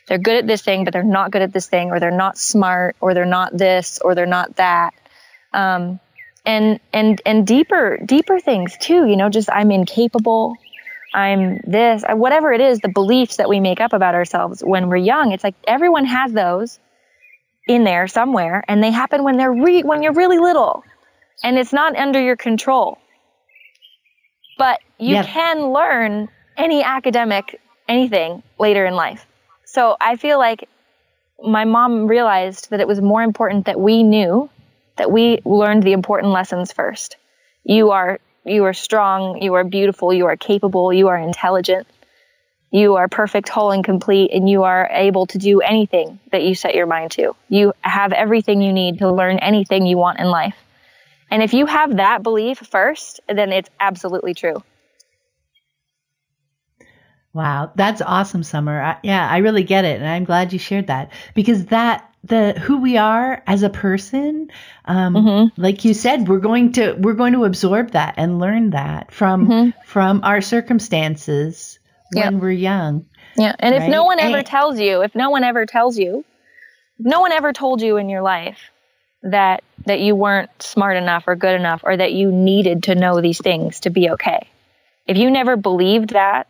They're good at this thing, but they're not good at this thing, or they're not smart, or they're not this, or they're not that. Um, and, and, and deeper, deeper things too, you know, just I'm incapable, I'm this, whatever it is, the beliefs that we make up about ourselves when we're young. It's like everyone has those in there somewhere, and they happen when they're re- when you're really little, and it's not under your control. But you yep. can learn any academic, anything later in life. So I feel like my mom realized that it was more important that we knew, that we learned the important lessons first. You are, you are strong, you are beautiful, you are capable, you are intelligent, you are perfect, whole, and complete, and you are able to do anything that you set your mind to. You have everything you need to learn anything you want in life. And if you have that belief first, then it's absolutely true. Wow, that's awesome, Summer. I, yeah, I really get it. And I'm glad you shared that, because that the who we are as a person, um, mm-hmm. like you said, we're going to we're going to absorb that and learn that from mm-hmm. from our circumstances when yep. we're young. Yeah. And right? if no one ever and, tells you, if no one ever tells you, no one ever told you in your life that that you weren't smart enough or good enough, or that you needed to know these things to be okay. If you never believed that,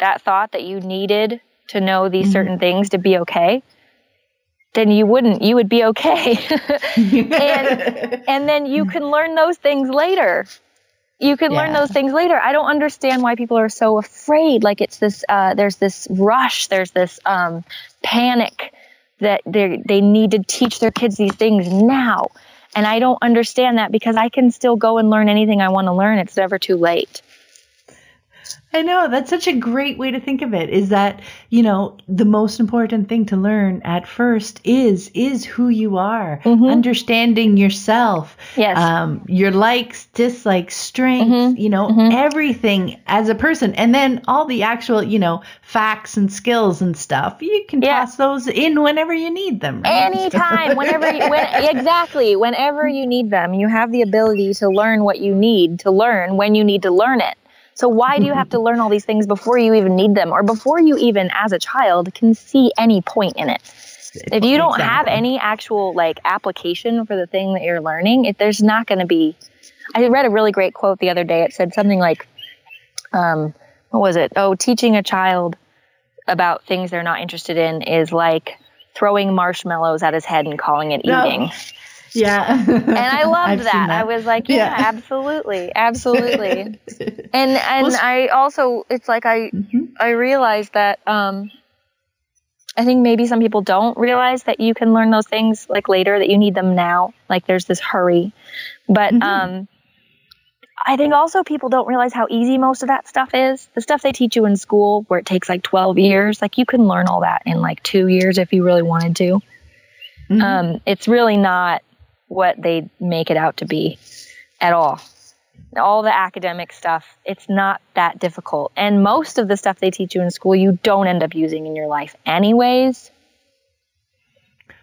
that thought that you needed to know these mm-hmm. certain things to be okay, then you wouldn't, you would be okay. and and then you can learn those things later. You can yeah. learn those things later. I don't understand why people are so afraid. Like it's this, uh, there's this rush, there's this um, panic that they they need to teach their kids these things now. And I don't understand that, because I can still go and learn anything I want to learn. It's never too late. I know. That's such a great way to think of it, is that, you know, the most important thing to learn at first is, is who you are, mm-hmm. understanding yourself, yes. um, your likes, dislikes, strengths, mm-hmm. you know, mm-hmm. everything as a person. And then all the actual, you know, facts and skills and stuff, you can yeah. toss those in whenever you need them. Right? Anytime, whenever you, when, exactly. Whenever you need them, you have the ability to learn what you need to learn when you need to learn it. So why do you have to learn all these things before you even need them, or before you even, as a child, can see any point in it? If you don't have any actual like application for the thing that you're learning, if there's not going to be, I read a really great quote the other day. It said something like, um, what was it? Oh, teaching a child about things they're not interested in is like throwing marshmallows at his head and calling it no. eating. Yeah. And I loved that. that. I was like, yeah, yeah. absolutely. Absolutely. and and well, I also, it's like I mm-hmm. I realized that um, I think maybe some people don't realize that you can learn those things like later, that you need them now. Like there's this hurry. But mm-hmm. um, I think also people don't realize how easy most of that stuff is. The stuff they teach you in school where it takes like twelve years, like you can learn all that in like two years if you really wanted to. Mm-hmm. Um, it's really not what they make it out to be at all. All the academic stuff, it's not that difficult. And most of the stuff they teach you in school, you don't end up using in your life anyways.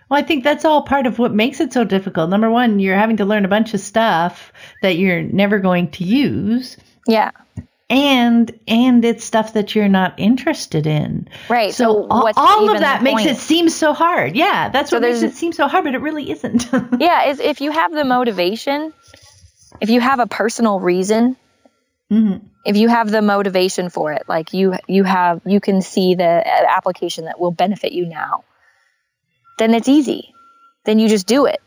Well, I think that's all part of what makes it so difficult. Number one, you're having to learn a bunch of stuff that you're never going to use. Yeah. And and it's stuff that you're not interested in. Right. So, so all, all of that makes it seem so hard. Yeah, that's what makes it seem so hard, but it really isn't. yeah, is if you have the motivation, if you have a personal reason, mm-hmm. if you have the motivation for it, like you you have you can see the application that will benefit you now, then it's easy. Then you just do it.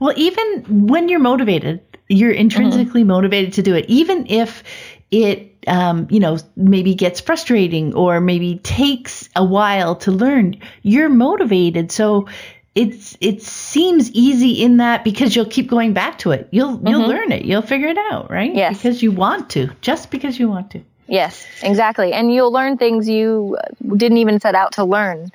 Well, even when you're motivated, you're intrinsically mm-hmm. motivated to do it, even if it, um, you know, maybe gets frustrating or maybe takes a while to learn. You're motivated, so it's it seems easy in that, because you'll keep going back to it. You'll mm-hmm. you'll learn it. You'll figure it out, right? Yes. Because you want to, just because you want to. Yes, exactly. And you'll learn things you didn't even set out to learn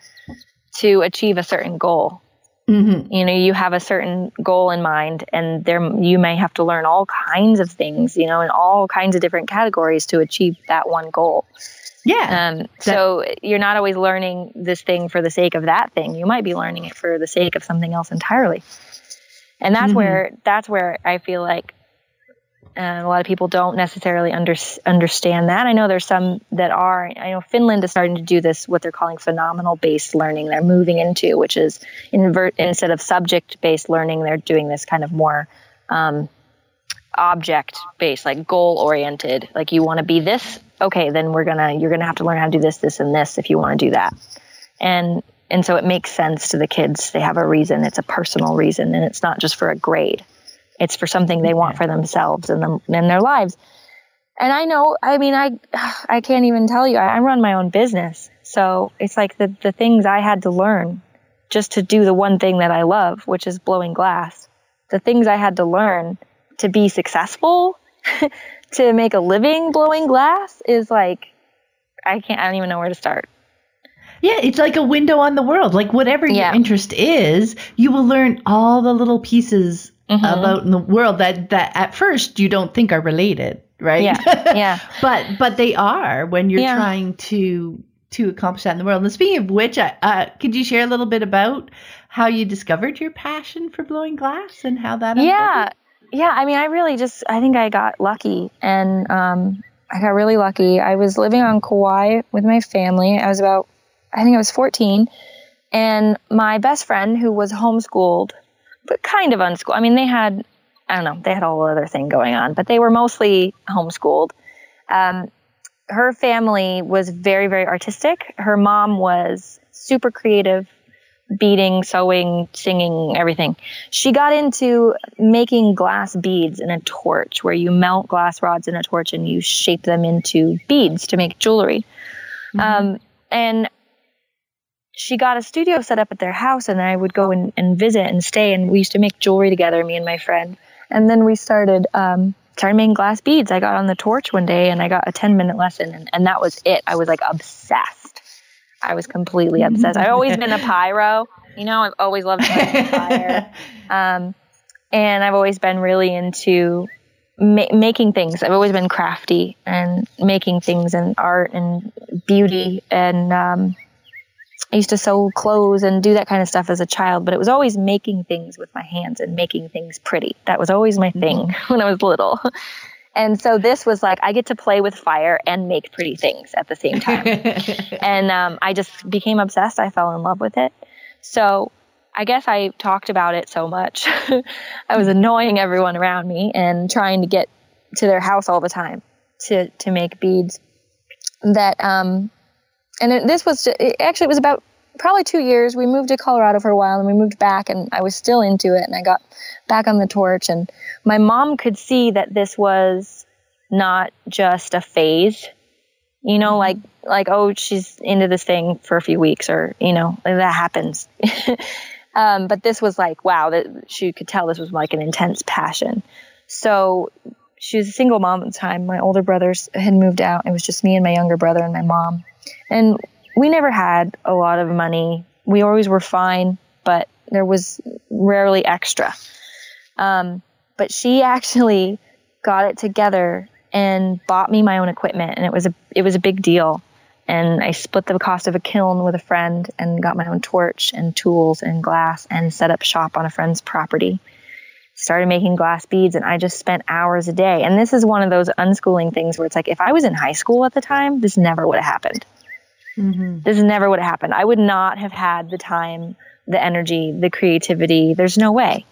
to achieve a certain goal. Mm-hmm. You know, you have a certain goal in mind, and there you may have to learn all kinds of things, you know, in all kinds of different categories to achieve that one goal. Yeah. Um, so you're not always learning this thing for the sake of that thing. You might be learning it for the sake of something else entirely. And that's mm-hmm. where that's where I feel like uh, a lot of people don't necessarily under, understand that. I know there's some that are. I know Finland is starting to do this, what they're calling phenomenal-based learning. They're moving into, which is invert, instead of subject-based learning, they're doing this kind of more um, object-based, like goal-oriented. Like, you want to be this. Okay, then we're gonna you're gonna have to learn how to do this, this, and this if you want to do that, and and so it makes sense to the kids. They have a reason. It's a personal reason, and it's not just for a grade. It's for something they want for themselves and them and their lives. And I know, I mean, I I can't even tell you. I, I run my own business, so it's like the the things I had to learn just to do the one thing that I love, which is blowing glass. The things I had to learn to be successful. To make a living blowing glass is like, I can't, I don't even know where to start. Yeah, it's like a window on the world. Like, whatever yeah. your interest is, you will learn all the little pieces mm-hmm. about in the world that, that at first you don't think are related, right? Yeah, yeah. But but they are when you're yeah. trying to to accomplish that in the world. And speaking of which, I, uh, could you share a little bit about how you discovered your passion for blowing glass and how that unfolded? Yeah. Yeah, I mean, I really just, I think I got lucky, and um, I got really lucky. I was living on Kauai with my family. I was about, I think I was fourteen, and my best friend, who was homeschooled, but kind of unschooled. I mean, they had, I don't know, they had a whole other thing going on, but they were mostly homeschooled. Um, her family was very, very artistic. Her mom was super creative. Beading, sewing, singing, everything. She got into making glass beads in a torch, where you melt glass rods in a torch and you shape them into beads to make jewelry. Mm-hmm. Um, and she got a studio set up at their house, and I would go and, and visit and stay, and we used to make jewelry together, me and my friend. And then we started um, started making glass beads. I got on the torch one day, and I got a ten-minute lesson, and, and that was it. I was, like, obsessed. I was completely obsessed. I've always been a pyro. You know, I've always loved playing fire. Um, and I've always been really into ma- making things. I've always been crafty and making things and art and beauty. And um, I used to sew clothes and do that kind of stuff as a child. But it was always making things with my hands and making things pretty. That was always my thing when I was little. And so this was like, I get to play with fire and make pretty things at the same time. And um, I just became obsessed. I fell in love with it. So I guess I talked about it so much. I was annoying everyone around me and trying to get to their house all the time to, to make beads. That, um, and it, this was, it, actually it was about probably two years. We moved to Colorado for a while, and we moved back, and I was still into it, and I got back on the torch, and my mom could see that this was not just a phase, you know, like, like, oh, she's into this thing for a few weeks, or, you know, that happens. um, but this was like, wow, that she could tell this was like an intense passion. So she was a single mom at the time. My older brothers had moved out. It was just me and my younger brother and my mom. And we never had a lot of money. We always were fine, but there was rarely extra. Um, but she actually got it together and bought me my own equipment. And it was a, it was a big deal. And I split the cost of a kiln with a friend and got my own torch and tools and glass and set up shop on a friend's property. Started making glass beads, and I just spent hours a day. And this is one of those unschooling things where it's like, if I was in high school at the time, this never would have happened. Mm-hmm. This never would have happened. I would not have had the time, the energy, the creativity. There's no way.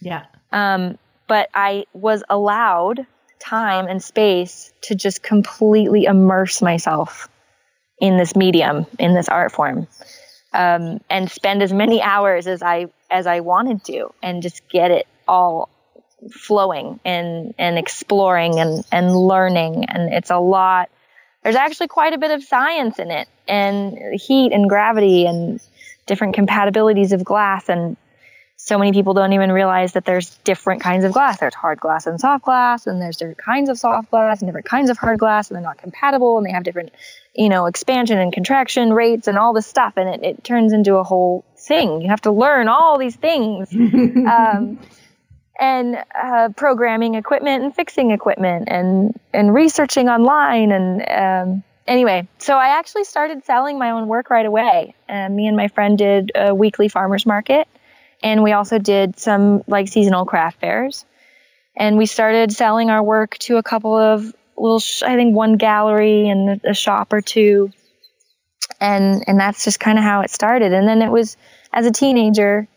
Yeah. Um, but I was allowed time and space to just completely immerse myself in this medium, in this art form, um, and spend as many hours as I, as I wanted to, and just get it all flowing and, and exploring and, and learning. And it's a lot. There's actually quite a bit of science in it, and heat and gravity and different compatibilities of glass. And so many people don't even realize that there's different kinds of glass. There's hard glass and soft glass, and there's different kinds of soft glass and different kinds of hard glass, and they're not compatible, and they have different, you know, expansion and contraction rates and all this stuff. And it, it turns into a whole thing. You have to learn all these things. um, and uh, programming equipment and fixing equipment and, and researching online. And um, anyway, so I actually started selling my own work right away. Uh, me and my friend did a weekly farmer's market. And we also did some like seasonal craft fairs. And we started selling our work to a couple of little, sh- I think one gallery and a shop or two. And, and that's just kind of how it started. And then it was, as a teenager,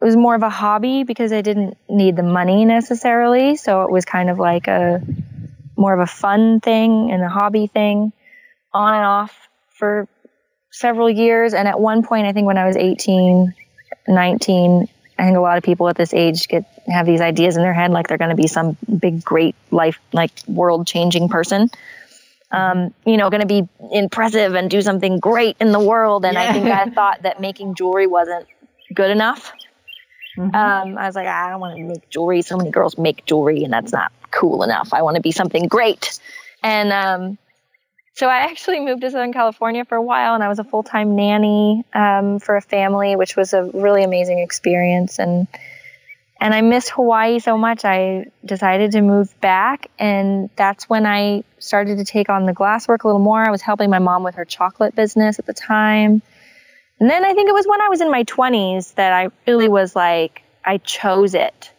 it was more of a hobby because I didn't need the money necessarily. So it was kind of like a more of a fun thing and a hobby thing on and off for several years. And at one point, I think when I was eighteen, nineteen, I think a lot of people at this age get have these ideas in their head like they're going to be some big great life, like world-changing person, um you know, going to be impressive and do something great in the world. And yeah. I think I thought that making jewelry wasn't good enough. Mm-hmm. um I was like, I don't want to make jewelry, so many girls make jewelry and that's not cool enough. I want to be something great. And um So I actually moved to Southern California for a while, and I was a full-time nanny um, for a family, which was a really amazing experience. And and I miss Hawaii so much, I decided to move back, and that's when I started to take on the glasswork a little more. I was helping my mom with her chocolate business at the time. And then I think it was when I was in my twenties that I really was like, I chose it.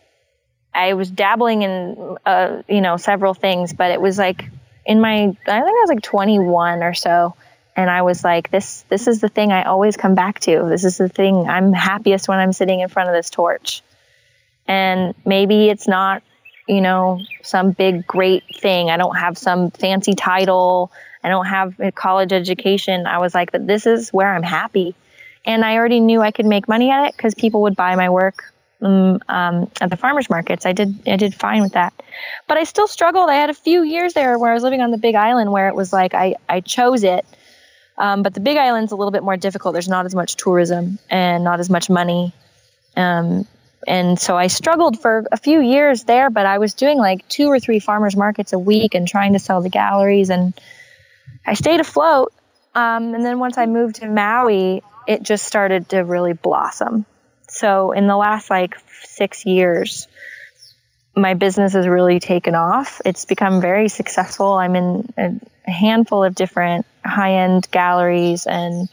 I was dabbling in, uh, you know, several things, but it was like, in my, I think I was like twenty-one or so. And I was like, this, this is the thing I always come back to. This is the thing I'm happiest when I'm sitting in front of this torch. And maybe it's not, you know, some big, great thing. I don't have some fancy title. I don't have a college education. I was like, but this is where I'm happy. And I already knew I could make money at it because people would buy my work. Um, um, at the farmers markets, I did I did fine with that, but I still struggled. I had a few years there where I was living on the Big Island, where it was like I I chose it, um, but the Big Island's a little bit more difficult. There's not as much tourism and not as much money, um, and so I struggled for a few years there. But I was doing like two or three farmers markets a week and trying to sell to galleries, and I stayed afloat. Um, and then once I moved to Maui, it just started to really blossom. So in the last like six years, my business has really taken off. It's become very successful. I'm in a handful of different high-end galleries and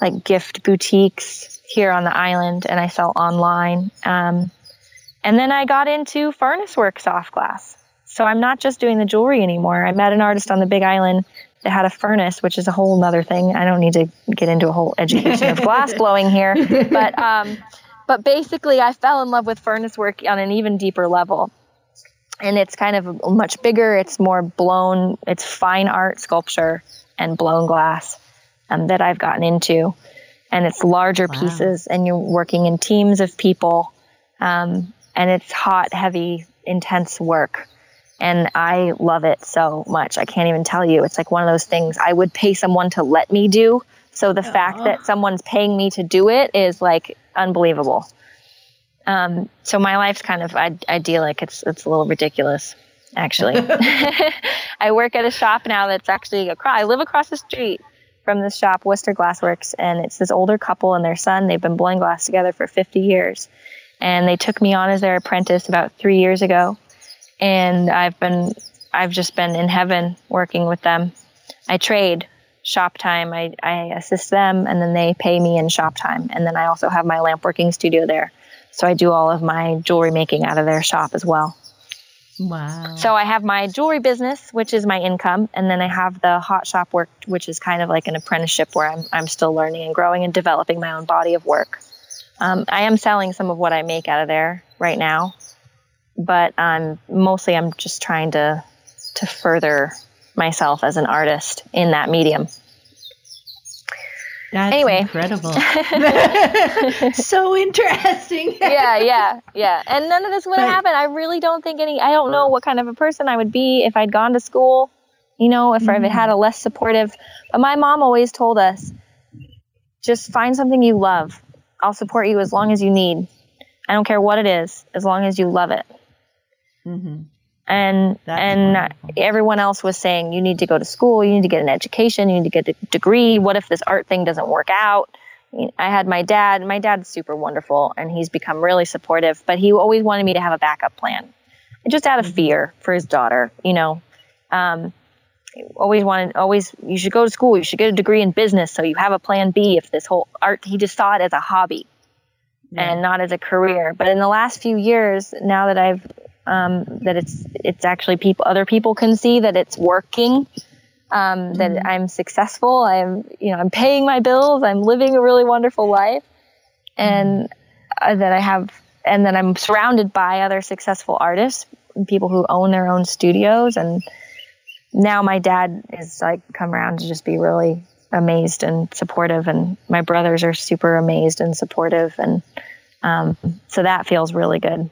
like gift boutiques here on the island, and I sell online. Um, and then I got into furnace work soft glass. So I'm not just doing the jewelry anymore. I met an artist on the Big Island that had a furnace, which is a whole nother thing. I don't need to get into a whole education of glass blowing here, but um, but basically I fell in love with furnace work on an even deeper level. And it's kind of much bigger. It's more blown. It's fine art sculpture and blown glass um, that I've gotten into. And it's larger wow. pieces, and you're working in teams of people. Um, and it's hot, heavy, intense work. And I love it so much. I can't even tell you. It's like one of those things I would pay someone to let me do. So the Aww. fact that someone's paying me to do it is like unbelievable. Um, so my life's kind of Id- idyllic. It's it's a little ridiculous, actually. I work at a shop now that's actually across. I live across the street from this shop, Worcester Glassworks, and it's this older couple and their son. They've been blowing glass together for fifty years, and they took me on as their apprentice about three years ago. And I've been, I've just been in heaven working with them. I trade shop time. I, I assist them, and then they pay me in shop time. And then I also have my lamp working studio there. So I do all of my jewelry making out of their shop as well. Wow. So I have my jewelry business, which is my income. And then I have the hot shop work, which is kind of like an apprenticeship where I'm, I'm still learning and growing and developing my own body of work. Um, I am selling some of what I make out of there right now. But um, mostly I'm just trying to to further myself as an artist in that medium. That's anyway. Incredible. So interesting. yeah, yeah, yeah. And none of this would have happened. I really don't think any, I don't know what kind of a person I would be if I'd gone to school, you know, if mm-hmm. I had a less supportive. But my mom always told us, just find something you love. I'll support you as long as you need. I don't care what it is, as long as you love it. Mm-hmm. And That's and wonderful. Everyone else was saying, you need to go to school, you need to get an education, you need to get a degree. What if this art thing doesn't work out? I had my dad. My dad's super wonderful, and he's become really supportive, but he always wanted me to have a backup plan, just out of mm-hmm. fear for his daughter, you know. Um, always wanted, always, you should go to school, you should get a degree in business so you have a plan B if this whole art, he just saw it as a hobby yeah. and not as a career. But in the last few years, now that I've, um, that it's, it's actually people, other people can see that it's working, um, that mm-hmm. I'm successful. I'm, you know, I'm paying my bills. I'm living a really wonderful life and uh, that I have, and then I'm surrounded by other successful artists and people who own their own studios. And now my dad is like come around to just be really amazed and supportive. And my brothers are super amazed and supportive. And, um, so that feels really good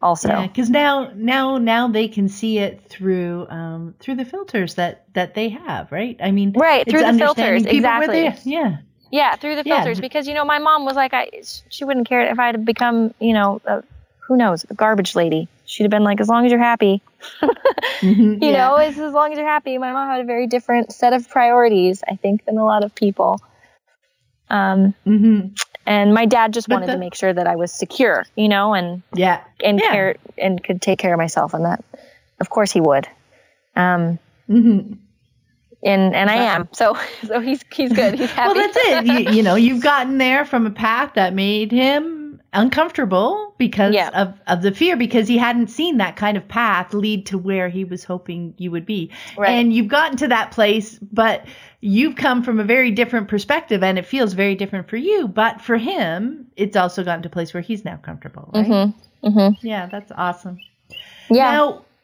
also. Yeah, 'cause now, now, now they can see it through, um, through the filters that, that they have, right? I mean, right. Through the filters. Exactly. Yeah. Yeah, through the filters, yeah. because, you know, my mom was like, I, she wouldn't care if I had become, you know, a, who knows, a garbage lady. She'd have been like, as long as you're happy, mm-hmm, you yeah. know, as, as long as you're happy. My mom had a very different set of priorities, I think, than a lot of people. Um, mm-hmm. And my dad just but wanted the, to make sure that I was secure, you know, and yeah, and yeah. care and could take care of myself, and that, of course, he would. Um, mm-hmm. And and I am. So so he's he's good. He's happy. Well, that's it. You, you know, you've gotten there from a path that made him uncomfortable because yeah. of, of the fear, because he hadn't seen that kind of path lead to where he was hoping you would be. Right. And you've gotten to that place, but you've come from a very different perspective, and it feels very different for you. But for him, it's also gotten to a place where he's now comfortable, right? Mm-hmm. Mm-hmm. Yeah, that's awesome. Yeah.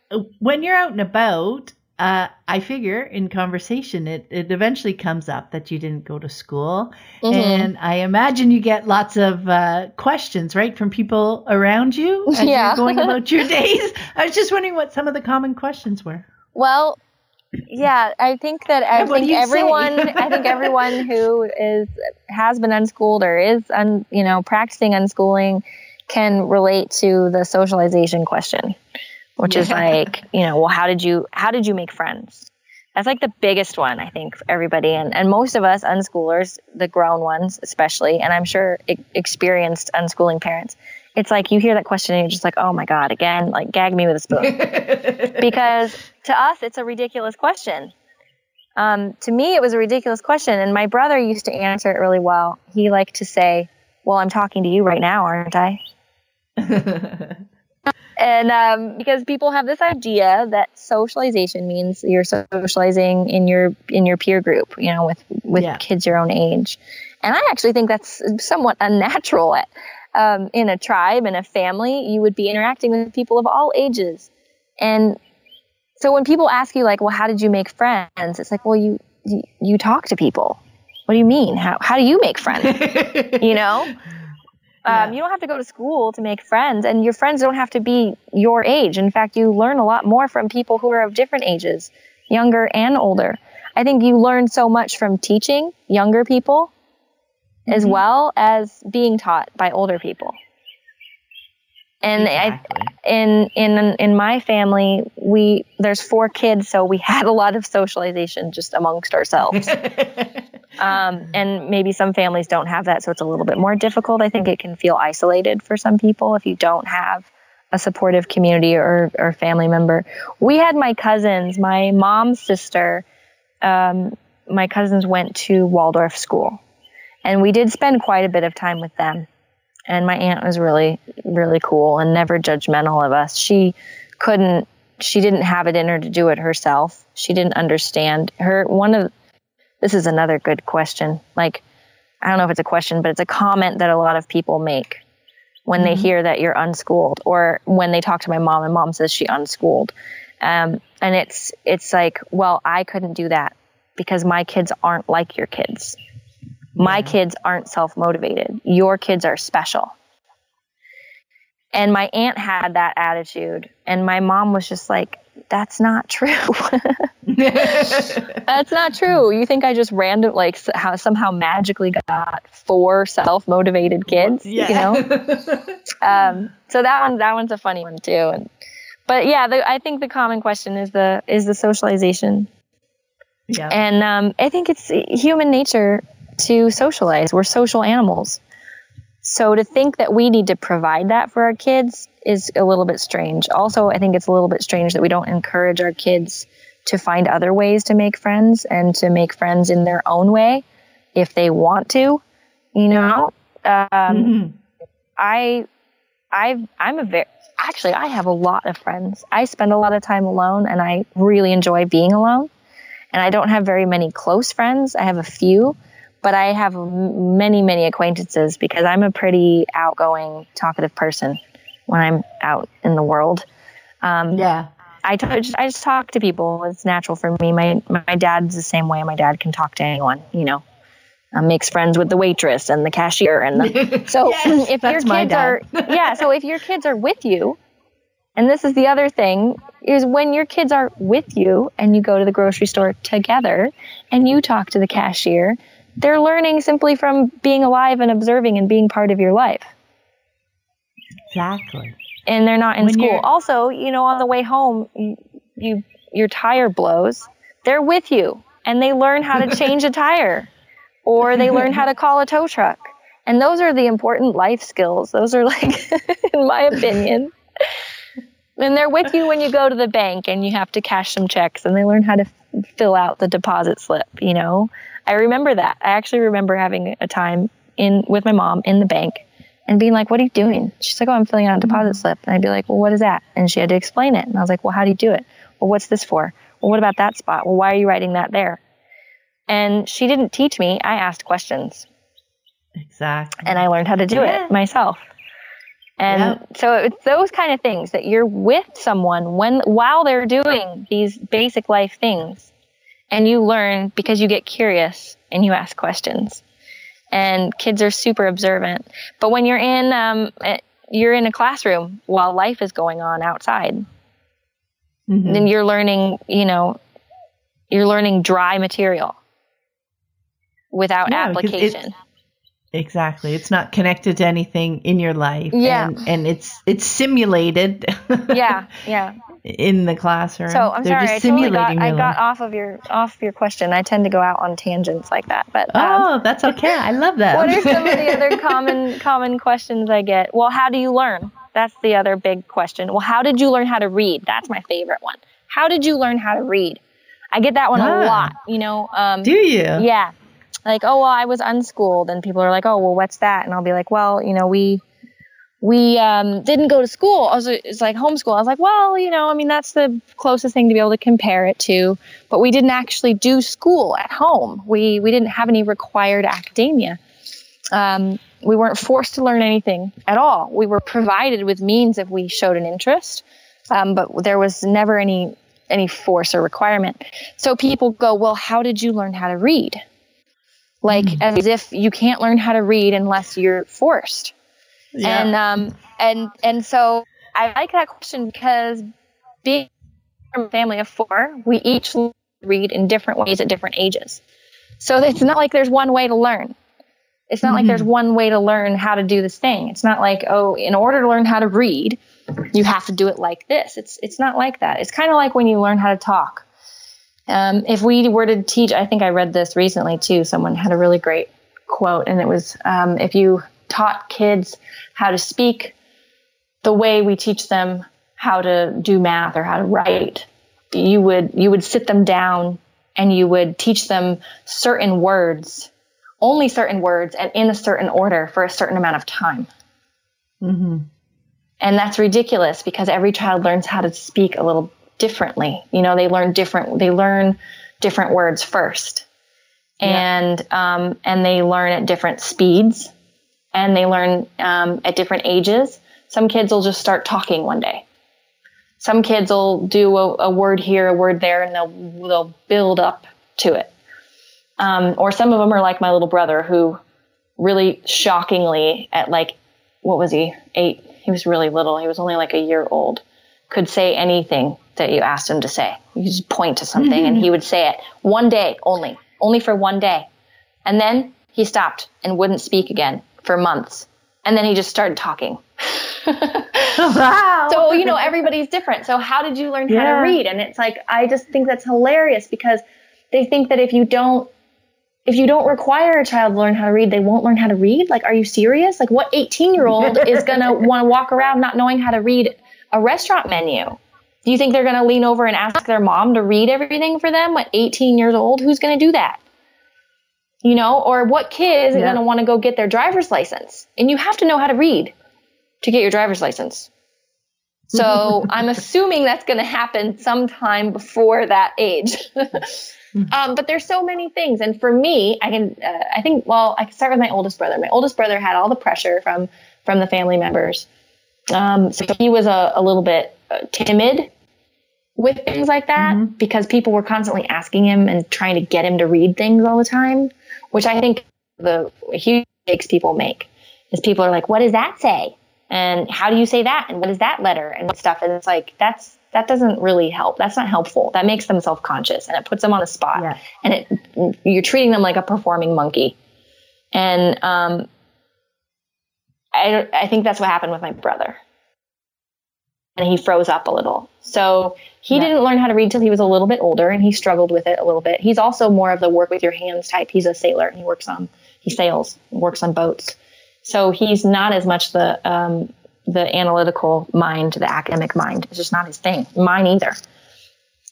Now, when you're out and about, Uh, I figure in conversation, it, it eventually comes up that you didn't go to school. Mm-hmm. And I imagine you get lots of uh, questions, right, from people around you as yeah. you're going about your days. I was just wondering what some of the common questions were. Well, yeah, I think that I think everyone, I think everyone who is has been unschooled or is, un, you know, practicing unschooling can relate to the socialization question. Which yeah. is like, you know, well, how did you, how did you make friends? That's like the biggest one, I think, for everybody. And, and most of us unschoolers, the grown ones especially, and I'm sure e- experienced unschooling parents, it's like you hear that question and you're just like, oh my God, again, like gag me with a spoon. Because to us, it's a ridiculous question. Um, to me, it was a ridiculous question. And my brother used to answer it really well. He liked to say, well, I'm talking to you right now, aren't I? And um, because people have this idea that socialization means you're socializing in your in your peer group, you know, with, with yeah. kids your own age. And I actually think that's somewhat unnatural. Um, in a tribe, in a family, you would be interacting with people of all ages. And so when people ask you like, well, how did you make friends? It's like, well, you you, you talk to people. What do you mean? How, how do you make friends? You know? Yeah. Um, you don't have to go to school to make friends, and your friends don't have to be your age. In fact, you learn a lot more from people who are of different ages, younger and older. I think you learn so much from teaching younger people mm-hmm. as well as being taught by older people. And exactly. I, in, in, in my family, we, there's four kids. So we had a lot of socialization just amongst ourselves. Um, and maybe some families don't have that, so it's a little bit more difficult. I think it can feel isolated for some people if you don't have a supportive community or, or family member. We had my cousins, my mom's sister, um, my cousins went to Waldorf school, and we did spend quite a bit of time with them. And my aunt was really, really cool and never judgmental of us. She couldn't, she didn't have it in her to do it herself. She didn't understand her, one of This is another good question. Like, I don't know if it's a question, but it's a comment that a lot of people make when mm-hmm. they hear that you're unschooled, or when they talk to my mom and mom says she unschooled. Um, and it's, it's like, well, I couldn't do that because my kids aren't like your kids. My yeah. kids aren't self-motivated. Your kids are special. And my aunt had that attitude. And my mom was just like, that's not true. That's not true. You think I just random, like how somehow magically got four self-motivated kids, yeah. you know? Um, so that one, that one's a funny one too. And, but yeah, the, I think the common question is the, is the socialization. Yeah. And, um, I think it's human nature to socialize. We're social animals. So to think that we need to provide that for our kids is a little bit strange. Also, I think it's a little bit strange that we don't encourage our kids to find other ways to make friends and to make friends in their own way if they want to, you know? Um, mm-hmm. I, I, I'm a very, actually, I have a lot of friends. I spend a lot of time alone and I really enjoy being alone. And I don't have very many close friends. I have a few. But I have many, many acquaintances because I'm a pretty outgoing, talkative person when I'm out in the world. Um, yeah. I, t- I, just, I just talk to people. It's natural for me. My my dad's the same way. My dad can talk to anyone, you know, um, makes friends with the waitress and the cashier. And the, so yes, if your kids are, yeah, so if your kids are with you, and this is the other thing, is when your kids are with you and you go to the grocery store together and you talk to the cashier, they're learning simply from being alive and observing and being part of your life. Exactly. And they're not in when school. Also, you know, on the way home, you, you your tire blows. They're with you, and they learn how to change a tire, or they learn how to call a tow truck. And those are the important life skills. Those are like, in my opinion. And they're with you when you go to the bank and you have to cash some checks, and they learn how to f- fill out the deposit slip, you know. I remember that. I actually remember having a time in with my mom in the bank and being like, what are you doing? She's like, oh, I'm filling out a deposit slip. And I'd be like, well, what is that? And she had to explain it. And I was like, well, how do you do it? Well, what's this for? Well, what about that spot? Well, why are you writing that there? And she didn't teach me. I asked questions. Exactly. And I learned how to do yeah. it myself. And yep. so it's those kind of things that you're with someone when while they're doing these basic life things. And you learn because you get curious and you ask questions. And kids are super observant. But when you're in um, you're in a classroom while life is going on outside, mm-hmm. then you're learning, you know, you're learning dry material without yeah, application. Exactly. It's not connected to anything in your life. Yeah. And, and it's it's simulated. yeah. Yeah. In the classroom. So I'm They're sorry, just I totally got, I got off of your off your question. I tend to go out on tangents like that. But um, oh, that's okay. I love that. What are some of the other common common questions I get? Well, how do you learn? That's the other big question. Well, how did you learn how to read? That's my favorite one. How did you learn how to read? I get that one ah, a lot. You know. Um, do you? Yeah. Like, oh, well, I was unschooled, and people are like, oh, well, what's that? And I'll be like, well, you know, we we um, didn't go to school. I was, it's like homeschool. I was like, well, you know, I mean, that's the closest thing to be able to compare it to. But we didn't actually do school at home. We we didn't have any required academia. Um, we weren't forced to learn anything at all. We were provided with means if we showed an interest, um, but there was never any any force or requirement. So people go, well, how did you learn how to read? Like mm-hmm. as if you can't learn how to read unless you're forced. Yeah. And, um, and, and so I like that question because being from a family of four, we each read in different ways at different ages. So it's not like there's one way to learn. It's not mm-hmm. like there's one way to learn how to do this thing. It's not like, oh, in order to learn how to read, you have to do it like this. It's, it's not like that. It's kind of like when you learn how to talk. Um, if we were to teach, I think I read this recently too, someone had a really great quote and it was, um, if you taught kids how to speak the way we teach them how to do math or how to write, you would, you would sit them down and you would teach them certain words, only certain words and in a certain order for a certain amount of time. Mm-hmm. And that's ridiculous because every child learns how to speak a little differently. You know, they learn different, they learn different words first and, yeah. um, and they learn at different speeds and they learn, um, at different ages. Some kids will just start talking one day. Some kids will do a, a word here, a word there, and they'll, they'll build up to it. Um, or some of them are like my little brother who really shockingly at like, what was he? Eight. He was really little. He was only like a year old. Could say anything that you asked him to say. You just point to something mm-hmm. and he would say it one day only, only for one day. And then he stopped and wouldn't speak again for months. And then he just started talking. Wow. So, you know, everybody's different. So how did you learn yeah. how to read? And it's like, I just think that's hilarious because they think that if you don't, if you don't require a child to learn how to read, they won't learn how to read. Like, are you serious? Like, what eighteen year old is going to want to walk around not knowing how to read a restaurant menu? Do you think they're going to lean over and ask their mom to read everything for them at eighteen years old? Who's going to do that? You know, or what kid is yeah. going to want to go get their driver's license? And you have to know how to read to get your driver's license. So I'm assuming that's going to happen sometime before that age. um, but there's so many things. And for me, I can, uh, I think, well, I can start with my oldest brother. My oldest brother had all the pressure from, from the family members. Um, so he was a, a little bit timid with things like that mm-hmm. because people were constantly asking him and trying to get him to read things all the time, which I think the huge mistakes people make is people are like, what does that say? And how do you say that? And what is that letter and stuff? And it's like, that's, that doesn't really help. That's not helpful. That makes them self-conscious and it puts them on a spot yeah. and it, you're treating them like a performing monkey. And, um, I, I think that's what happened with my brother. And he froze up a little. So he yeah. didn't learn how to read till he was a little bit older, and he struggled with it a little bit. He's also more of the work with your hands type. He's a sailor, and he works on, he sails, works on boats. So he's not as much the um, the analytical mind, the academic mind. It's just not his thing. Mine either.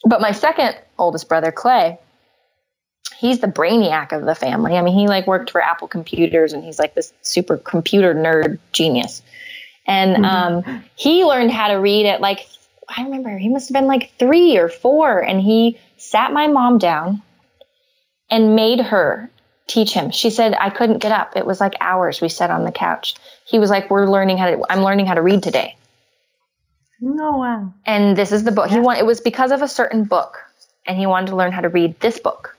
But my second oldest brother, Clay, he's the brainiac of the family. I mean, he like worked for Apple Computers, and he's like this super computer nerd genius. And um, he learned how to read at like, I remember he must have been like three or four. And he sat my mom down and made her teach him. She said, I couldn't get up. It was like hours we sat on the couch. He was like, we're learning how to, I'm learning how to read today. No, wow. And this is the book. He yeah. wanted, it was because of a certain book. And he wanted to learn how to read this book.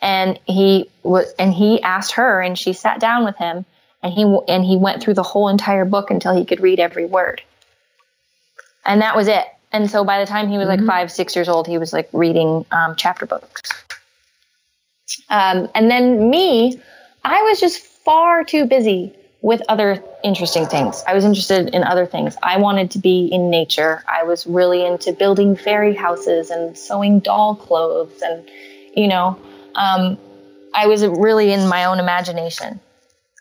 And he was, and he asked her and she sat down with him. And he and he went through the whole entire book until he could read every word. And that was it. And so by the time he was mm-hmm. like five, six years old, he was like reading um, chapter books. Um, and then me, I was just far too busy with other interesting things. I was interested in other things. I wanted to be in nature. I was really into building fairy houses and sewing doll clothes. And, you know, um, I was really in my own imagination.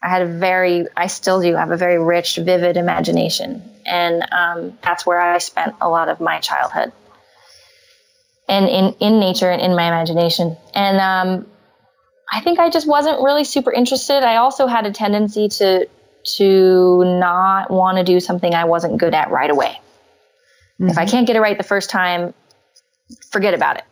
I had a very, I still do have a very rich, vivid imagination. And um, that's where I spent a lot of my childhood. And in, in nature and in my imagination. And um, I think I just wasn't really super interested. I also had a tendency to to not want to do something I wasn't good at right away. Mm-hmm. If I can't get it right the first time, forget about it.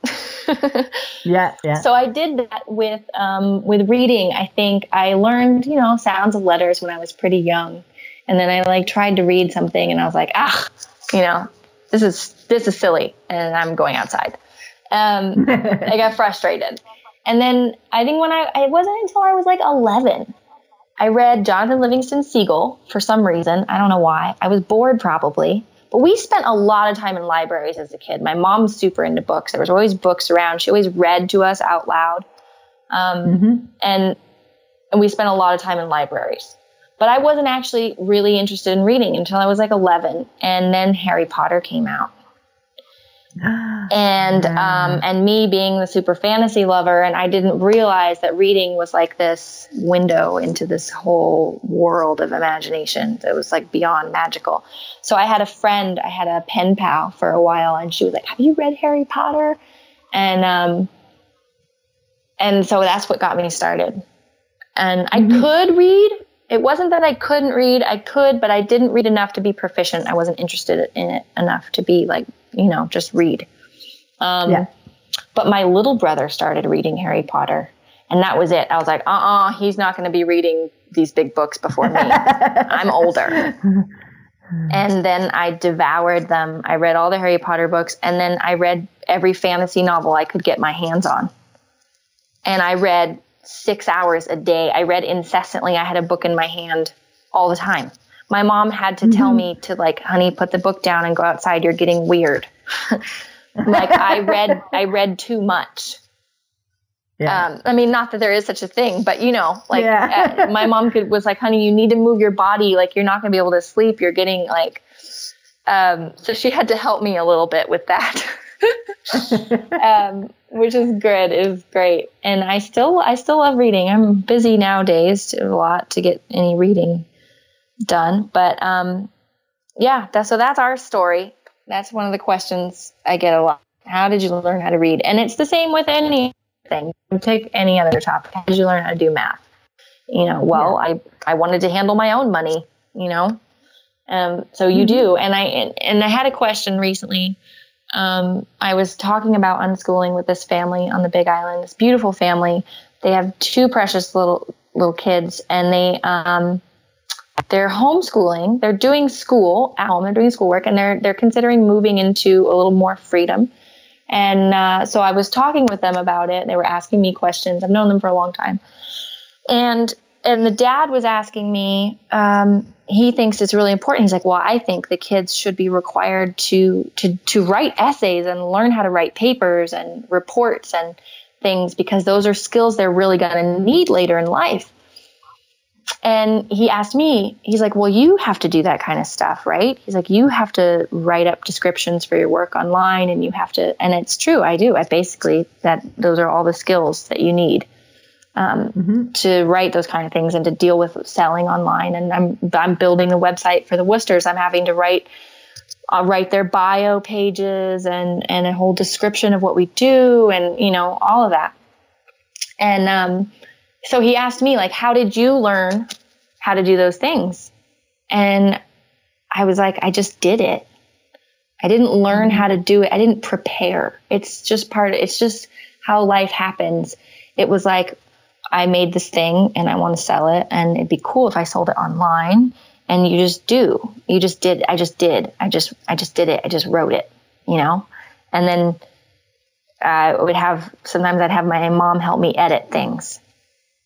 yeah, yeah. So I did that with, um, with reading. I think I learned, you know, sounds of letters when I was pretty young. And then I like tried to read something and I was like, ah, you know, this is, this is silly. And I'm going outside. Um, I got frustrated. And then I think when I, it wasn't until I was like eleven, I read Jonathan Livingston Seagull for some reason. I don't know why. I was bored probably. But we spent a lot of time in libraries as a kid. My mom's super into books. There was always books around. She always read to us out loud. Um, mm-hmm. and, and we spent a lot of time in libraries. But I wasn't actually really interested in reading until I was like eleven. And then Harry Potter came out. and um, and me being the super fantasy lover, and I didn't realize that reading was like this window into this whole world of imagination that was like beyond magical. So I had a friend, I had a pen pal for a while, and she was like, have you read Harry Potter? And um, and so that's what got me started. And mm-hmm. I could read. It wasn't that I couldn't read. I could, but I didn't read enough to be proficient. I wasn't interested in it enough to be like, you know, just read. Um, yeah. But my little brother started reading Harry Potter, and that was it. I was like, uh-uh, he's not going to be reading these big books before me. I'm older. And then I devoured them. I read all the Harry Potter books, and then I read every fantasy novel I could get my hands on. And I read six hours a day. I read incessantly. I had a book in my hand all the time. My mom had to mm-hmm. tell me to like, honey, put the book down and go outside. You're getting weird. Like I read, I read too much. Yeah. Um, I mean, not that there is such a thing, but you know, like yeah. my mom could, was like, honey, you need to move your body. Like you're not going to be able to sleep. You're getting like, um, so she had to help me a little bit with that, um, which is good. It was great. And I still, I still love reading. I'm busy nowadays a lot to get any reading done, but, um, yeah, that's, so that's our story. That's one of the questions I get a lot. How did you learn how to read? And it's the same with any thing. Take any other topic. How did you learn how to do math? You know, well, yeah. I, I wanted to handle my own money, you know? Um, so you mm-hmm. do. And I, and, and I had a question recently. Um, I was talking about unschooling with this family on the Big Island, this beautiful family. They have two precious little, little kids, and they, um, they're homeschooling. They're doing school at home. They're doing schoolwork, and they're, they're considering moving into a little more freedom. And uh, so I was talking with them about it. They were asking me questions. I've known them for a long time. And and the dad was asking me, um, he thinks it's really important. He's like, well, I think the kids should be required to, to to write essays and learn how to write papers and reports and things, because those are skills they're really going to need later in life. And he asked me, he's like, well, you have to do that kind of stuff, right? He's like, you have to write up descriptions for your work online, and you have to, and it's true. I do. I basically, that those are all the skills that you need um, mm-hmm. to write those kind of things and to deal with selling online. And I'm, I'm building a website for the Worcesters. I'm having to write, I'll write their bio pages and, and a whole description of what we do and, you know, all of that. And, um, so he asked me, like, how did you learn how to do those things? And I was like, I just did it. I didn't learn how to do it. I didn't prepare. It's just part of, it's just how life happens. It was like, I made this thing and I want to sell it, and it'd be cool if I sold it online. And you just do, you just did. I just did. I just, I just did it. I just wrote it, you know? And then I would have, sometimes I'd have my mom help me edit things.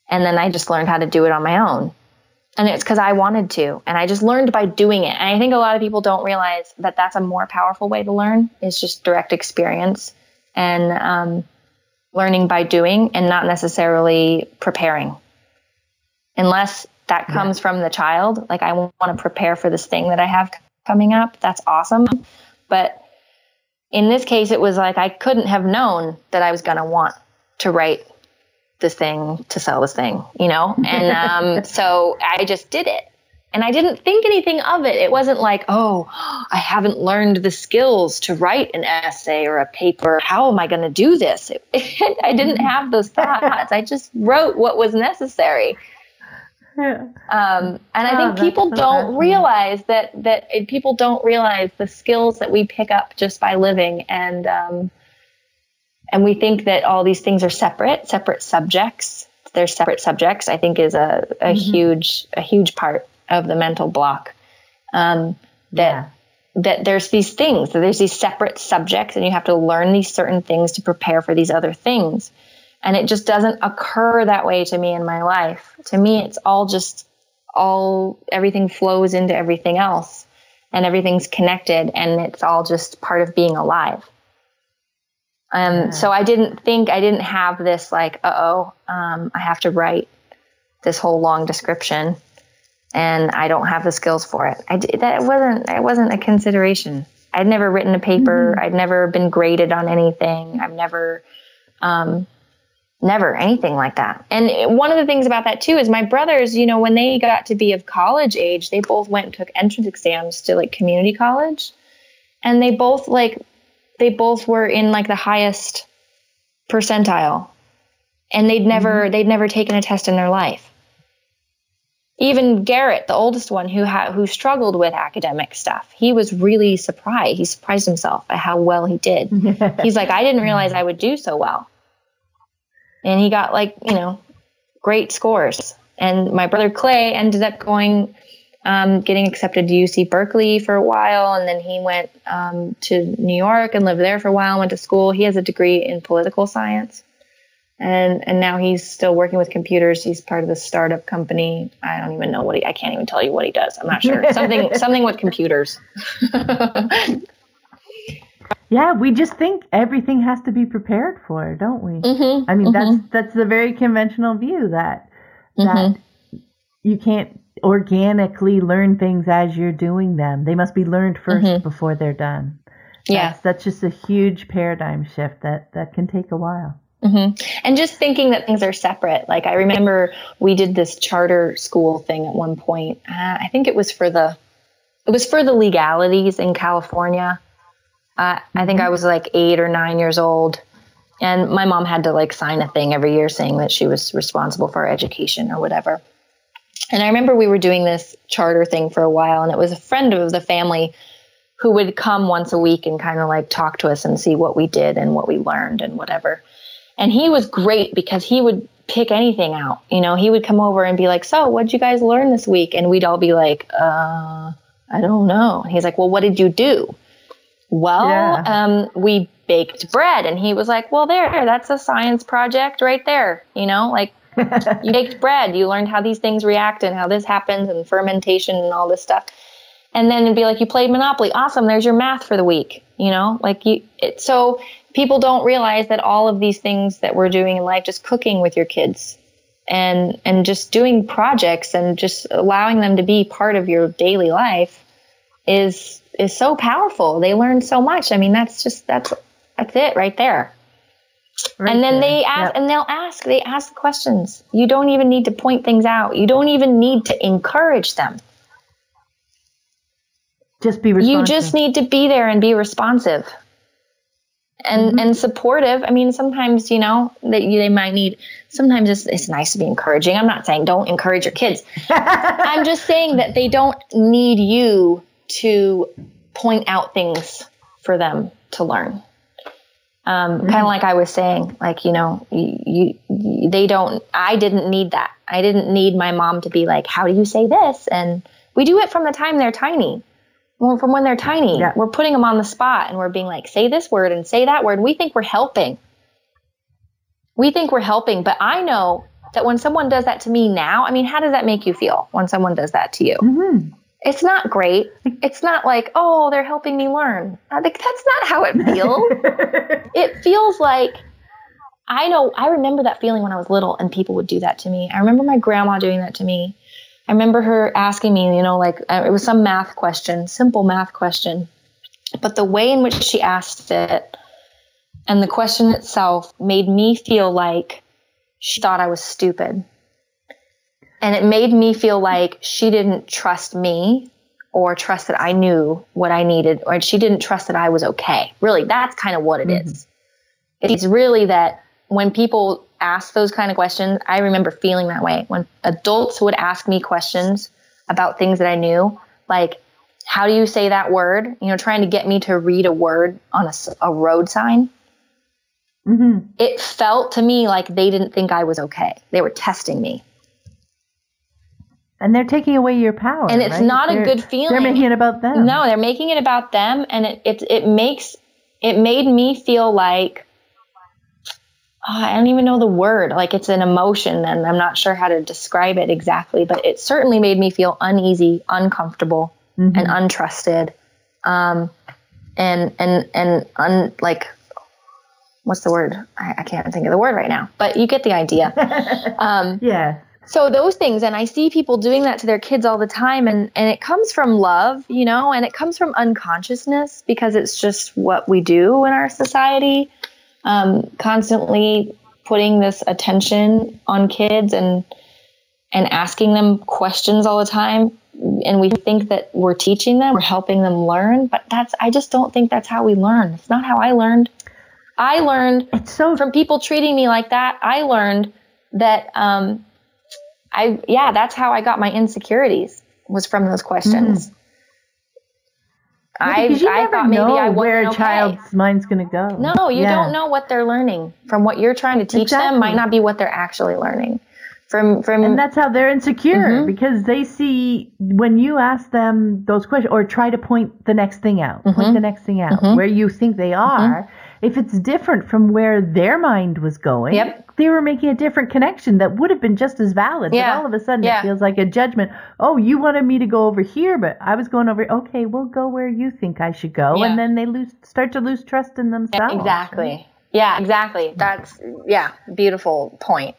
And then I just learned how to do it on my own. And it's because I wanted to. And I just learned by doing it. And I think a lot of people don't realize that that's a more powerful way to learn. It's just direct experience and um, learning by doing, and not necessarily preparing. Unless that comes yeah. from the child. Like, I want to prepare for this thing that I have coming up. That's awesome. But in this case, it was like I couldn't have known that I was going to want to write this thing to sell this thing, you know? And, um, so I just did it, and I didn't think anything of it. It wasn't like, oh, I haven't learned the skills to write an essay or a paper. How am I going to do this? It, it, I didn't have those thoughts. I just wrote what was necessary. Yeah. Um, and I oh, think people don't realize that, that it, people don't realize the skills that we pick up just by living. And, um, And we think that all these things are separate, separate subjects. They're separate subjects, I think, is a, a mm-hmm. huge, a huge part of the mental block. Um, that, yeah. that there's these things, that there's these separate subjects, and you have to learn these certain things to prepare for these other things. And it just doesn't occur that way to me in my life. To me, it's all just all, everything flows into everything else, and everything's connected, and it's all just part of being alive. Um, so I didn't think, I didn't have this like, uh-oh, um, I have to write this whole long description and I don't have the skills for it. I did, that wasn't, it wasn't a consideration. I'd never written a paper. Mm-hmm. I'd never been graded on anything. I've never, um, never anything like that. And one of the things about that too, is my brothers, you know, when they got to be of college age, they both went and took entrance exams to like community college, and they both like, they both were in like the highest percentile, and they'd never, mm-hmm. they'd never taken a test in their life. Even Garrett, the oldest one who ha- who struggled with academic stuff, he was really surprised. He surprised himself at how well he did. He's like, I didn't realize I would do so well. And he got like, you know, great scores. And my brother Clay ended up going, Um, getting accepted to U C Berkeley for a while. And then he went um, to New York and lived there for a while, went to school. He has a degree in political science. And and now he's still working with computers. He's part of the startup company. I don't even know what he, I can't even tell you what he does. I'm not sure. Something, something with computers. Yeah, we just think everything has to be prepared for, don't we? Mm-hmm. I mean, mm-hmm. that's that's the very conventional view that that mm-hmm. you can't organically learn things as you're doing them. They must be learned first mm-hmm. before they're done. Yeah. That's, that's just a huge paradigm shift that, that can take a while. Mm-hmm. And just thinking that things are separate. Like I remember we did this charter school thing at one point. Uh, I think it was for the it was for the legalities in California. Uh, I think I was like eight or nine years old, and my mom had to like sign a thing every year saying that she was responsible for our education or whatever. And I remember we were doing this charter thing for a while, and it was a friend of the family who would come once a week and kind of like talk to us and see what we did and what we learned and whatever. And he was great because he would pick anything out. You know, he would come over and be like, so what'd you guys learn this week? And we'd all be like, uh, I don't know. And he's like, well, what did you do? Well, yeah. um, we baked bread. And he was like, well, there, that's a science project right there. You know, like you baked bread. You learned how these things react and how this happens and fermentation and all this stuff. And then it'd be like, you played Monopoly. Awesome. There's your math for the week. You know, like you, it, so people don't realize that all of these things that we're doing in life, just cooking with your kids and, and just doing projects and just allowing them to be part of your daily life is, is so powerful. They learn so much. I mean, that's just, that's, that's it right there. Right and then there. they ask, yep. and they'll ask, they ask questions. You don't even need to point things out. You don't even need to encourage them. Just be responsive. You just need to be there and be responsive and, mm-hmm. and supportive. I mean, sometimes, you know, that you, they might need, sometimes it's, it's nice to be encouraging. I'm not saying don't encourage your kids. I'm just saying that they don't need you to point out things for them to learn. Um, mm-hmm. Kind of like I was saying, like, you know, you, you, they don't, I didn't need that. I didn't need my mom to be like, how do you say this? And we do it from the time they're tiny. Well, from when they're tiny, yeah. we're putting them on the spot and we're being like, say this word and say that word. We think we're helping. We think we're helping. But I know that when someone does that to me now, I mean, how does that make you feel when someone does that to you? Mm-hmm. It's not great. It's not like, oh, they're helping me learn. Like, that's not how it feels. It feels like, I know, I remember that feeling when I was little and people would do that to me. I remember my grandma doing that to me. I remember her asking me, you know, like it was some math question, simple math question, but the way in which she asked it and the question itself made me feel like she thought I was stupid. And it made me feel like she didn't trust me or trust that I knew what I needed, or she didn't trust that I was okay. Really, that's kind of what it mm-hmm. is. It's really that when people ask those kind of questions, I remember feeling that way. When adults would ask me questions about things that I knew, like, how do you say that word? You know, trying to get me to read a word on a, a road sign. Mm-hmm. It felt to me like they didn't think I was okay. They were testing me. And they're taking away your power. And it's right? not they're, a good feeling. They're making it about them. No, they're making it about them. And it, it, it makes, it made me feel like, oh, I don't even know the word. Like it's an emotion and I'm not sure how to describe it exactly, but it certainly made me feel uneasy, uncomfortable, mm-hmm. and untrusted. Um, and, and, and un, like, what's the word? I, I can't think of the word right now, but you get the idea. Um, yeah. So those things, and I see people doing that to their kids all the time, and, and it comes from love, you know, and it comes from unconsciousness because it's just what we do in our society. Um, constantly putting this attention on kids and and asking them questions all the time. And we think that we're teaching them, we're helping them learn. But that's I just don't think that's how we learn. It's not how I learned. I learned it's so- from people treating me like that. I learned that, um, I yeah, that's how I got my insecurities, was from those questions. Mm. I, you I never thought maybe know I wasn't where a okay. child's mind's going to go. No, you yeah. don't know what they're learning. From what you're trying to teach exactly. them might not be what they're actually learning. From from And that's how they're insecure, mm-hmm. because they see when you ask them those questions or try to point the next thing out, mm-hmm. point the next thing out, mm-hmm. where you think they are, mm-hmm. if it's different from where their mind was going, yep. they were making a different connection that would have been just as valid. Yeah. But all of a sudden yeah. it feels like a judgment. Oh, you wanted me to go over here, but I was going over. Okay, we'll go where you think I should go. Yeah. And then they lose, start to lose trust in themselves. Yeah, exactly. Right? Yeah, exactly. That's, yeah, beautiful point.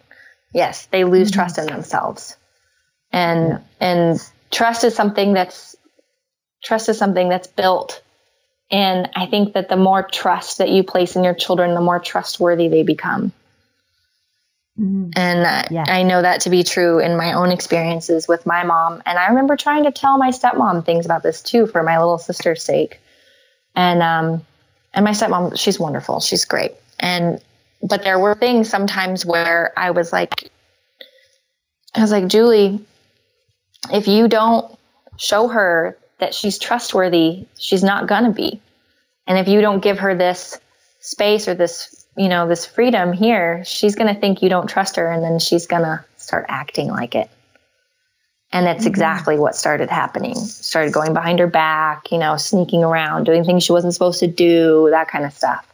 Yes, they lose mm-hmm. trust in themselves. And yeah. and trust is something that's trust is something that's built. And I think that the more trust that you place in your children, the more trustworthy they become. Mm-hmm. And uh, yeah. I know that to be true in my own experiences with my mom. And I remember trying to tell my stepmom things about this too, for my little sister's sake. And um, and my stepmom, she's wonderful. She's great. And but there were things sometimes where I was like, I was like, Julie, if you don't show her that she's trustworthy, she's not going to be. And if you don't give her this space or this, you know, this freedom here, she's going to think you don't trust her. And then she's going to start acting like it. And that's mm-hmm. exactly what started happening. Started going behind her back, you know, sneaking around, doing things she wasn't supposed to do, that kind of stuff.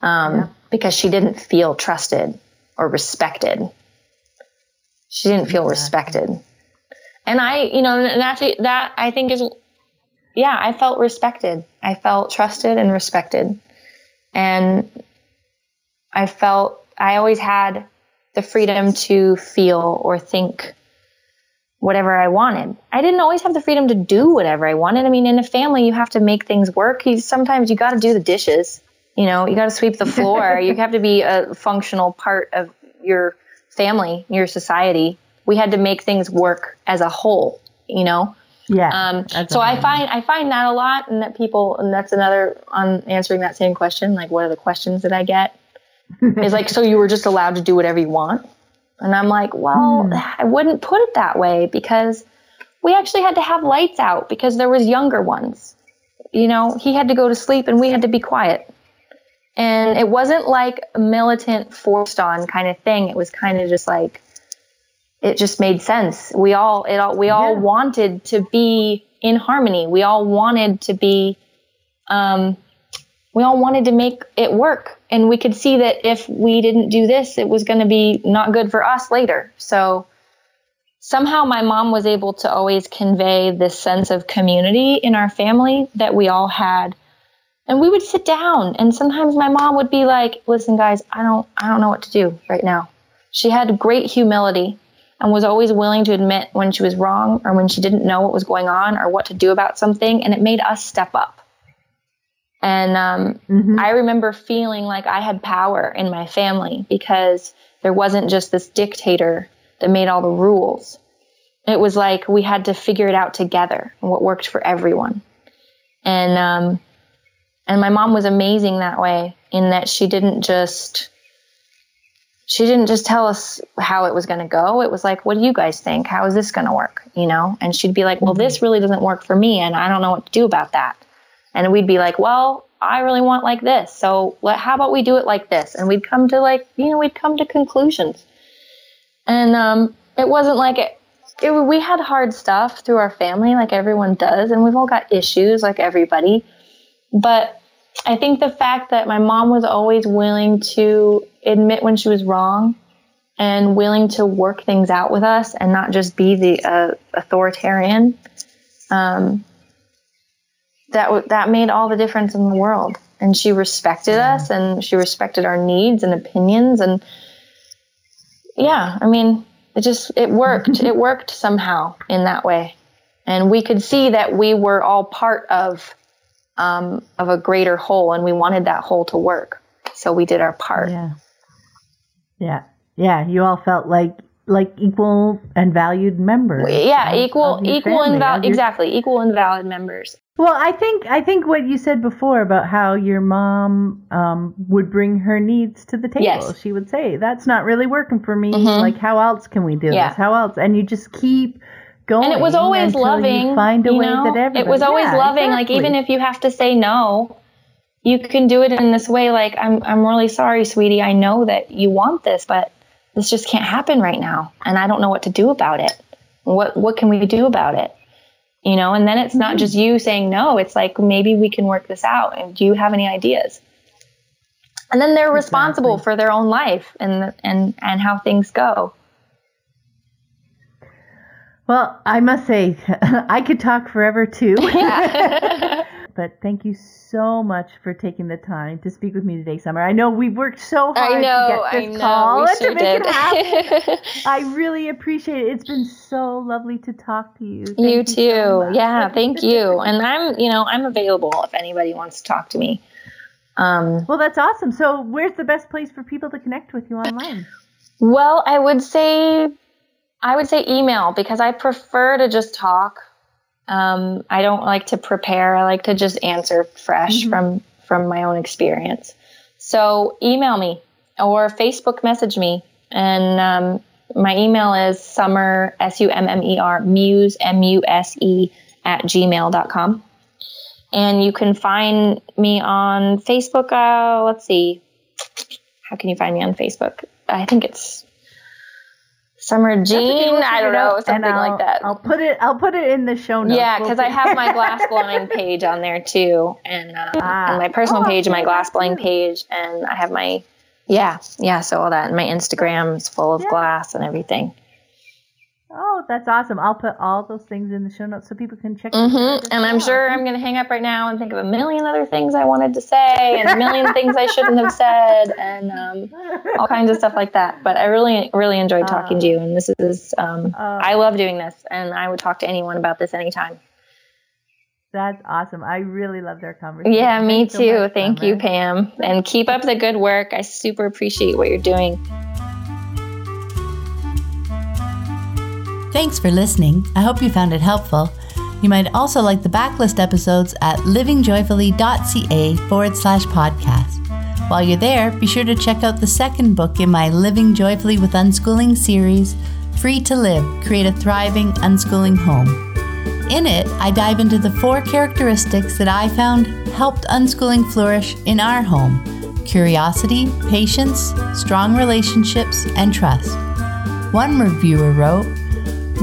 Um, yeah. Because she didn't feel trusted or respected. She didn't feel yeah. respected. And I, you know, and actually that I think is, yeah, I felt respected. I felt trusted and respected. And I felt, I always had the freedom to feel or think whatever I wanted. I didn't always have the freedom to do whatever I wanted. I mean, in a family, you have to make things work. You, sometimes you got to do the dishes, you know, you got to sweep the floor. You have to be a functional part of your family, your society. We had to make things work as a whole, you know? Yeah. Um, so I find, I find that a lot, and that people, and that's another on answering that same question. Like, what are the questions that I get? It's like, so you were just allowed to do whatever you want. And I'm like, well, mm. I wouldn't put it that way, because we actually had to have lights out because there was younger ones, you know, he had to go to sleep and we had to be quiet. And it wasn't like a militant forced on kind of thing. It was kind of just like, it just made sense. We all, it all, we all yeah. wanted to be in harmony. We all wanted to be, um, we all wanted to make it work. And we could see that if we didn't do this, it was going to be not good for us later. So somehow my mom was able to always convey this sense of community in our family that we all had. And we would sit down, and sometimes my mom would be like, listen, guys, I don't, I don't know what to do right now. She had great humility and was always willing to admit when she was wrong or when she didn't know what was going on or what to do about something. And it made us step up. And um, mm-hmm. I remember feeling like I had power in my family because there wasn't just this dictator that made all the rules. It was like we had to figure it out together and what worked for everyone. And um, and my mom was amazing that way, in that she didn't just... She didn't just tell us how it was going to go. It was like, what do you guys think? How is this going to work? You know? And she'd be like, well, this really doesn't work for me, and I don't know what to do about that. And we'd be like, well, I really want like this. So let, how about we do it like this? And we'd come to like, you know, we'd come to conclusions. And um, it wasn't like it, it, we had hard stuff through our family, like everyone does. And we've all got issues like everybody. But I think the fact that my mom was always willing to admit when she was wrong and willing to work things out with us and not just be the uh, authoritarian, um, that w- that made all the difference in the world. And she respected yeah. us, and she respected our needs and opinions. And yeah, I mean, it just, it worked. It worked somehow in that way. And we could see that we were all part of Um, of a greater whole, and we wanted that whole to work. So we did our part. Yeah. Yeah. Yeah. You all felt like, like equal and valued members. Yeah. Of, equal, of equal and valued. Your... Exactly. Equal and valued members. Well, I think, I think what you said before about how your mom um, would bring her needs to the table. Yes. She would say, that's not really working for me. Mm-hmm. Like, how else can we do yeah. this? How else? And you just keep going, and it was always loving, you find a you way know, that it was always yeah, loving. Exactly. Like, even if you have to say no, you can do it in this way. Like, I'm, I'm really sorry, sweetie. I know that you want this, but this just can't happen right now. And I don't know what to do about it. What, what can we do about it? You know? And then it's not just you saying no, it's like, maybe we can work this out. And do you have any ideas? And then they're responsible exactly. for their own life and, and, and how things go. Well, I must say, I could talk forever too. Yeah. But thank you so much for taking the time to speak with me today, Summer. I know we've worked so hard I know, to get this I know, call and sure to make did. It happen. I really appreciate it. It's been so lovely to talk to you. Thank you, you too. So yeah, thank you. And I'm, you know, I'm available if anybody wants to talk to me. Um, well, that's awesome. So where's the best place for people to connect with you online? Well, I would say, I would say email, because I prefer to just talk. Um, I don't like to prepare. I like to just answer fresh mm-hmm. from, from my own experience. So email me or Facebook message me. And, um, my email is summer, S U M M E R, muse, M U S E at gmail dot com. And you can find me on Facebook. Uh, let's see. How can you find me on Facebook? I think it's Summer Jean. I don't know, something like that. I'll put it. I'll put it in the show notes. Yeah, because I have my glass blind page on there too, and, uh, ah. and my personal oh, page, and my glass blind page, and I have my yeah, yeah. So all that, and my Instagram's full of yeah. glass and everything. Oh, that's awesome. I'll put all those things in the show notes so people can check mm-hmm. out. And I'm sure I'm going to hang up right now and think of a million other things I wanted to say and a million things I shouldn't have said and um, all kinds of stuff like that. But I really, really enjoyed talking uh, to you. And this is, um, uh, I love doing this, and I would talk to anyone about this anytime. That's awesome. I really loved our conversation. Yeah, me Thanks too. So much, Thank Summer. You, Pam. And keep up the good work. I super appreciate what you're doing. Thanks for listening. I hope you found it helpful. You might also like the backlist episodes at livingjoyfully.ca forward slash podcast. While you're there, be sure to check out the second book in my Living Joyfully with Unschooling series, Free to Live, Create a Thriving Unschooling Home. In it, I dive into the four characteristics that I found helped unschooling flourish in our home: curiosity, patience, strong relationships, and trust. One reviewer wrote,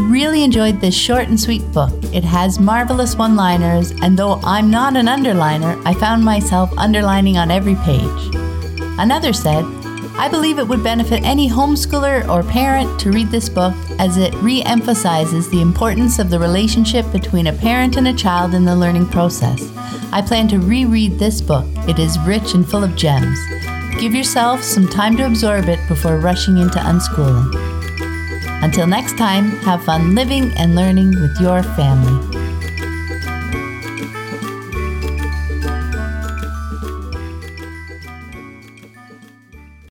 "Really enjoyed this short and sweet book. It has marvelous one-liners, and though I'm not an underliner, I found myself underlining on every page." Another said, "I believe it would benefit any homeschooler or parent to read this book, as it re-emphasizes the importance of the relationship between a parent and a child in the learning process. I plan to reread this book. It is rich and full of gems. Give yourself some time to absorb it before rushing into unschooling." Until next time, have fun living and learning with your family.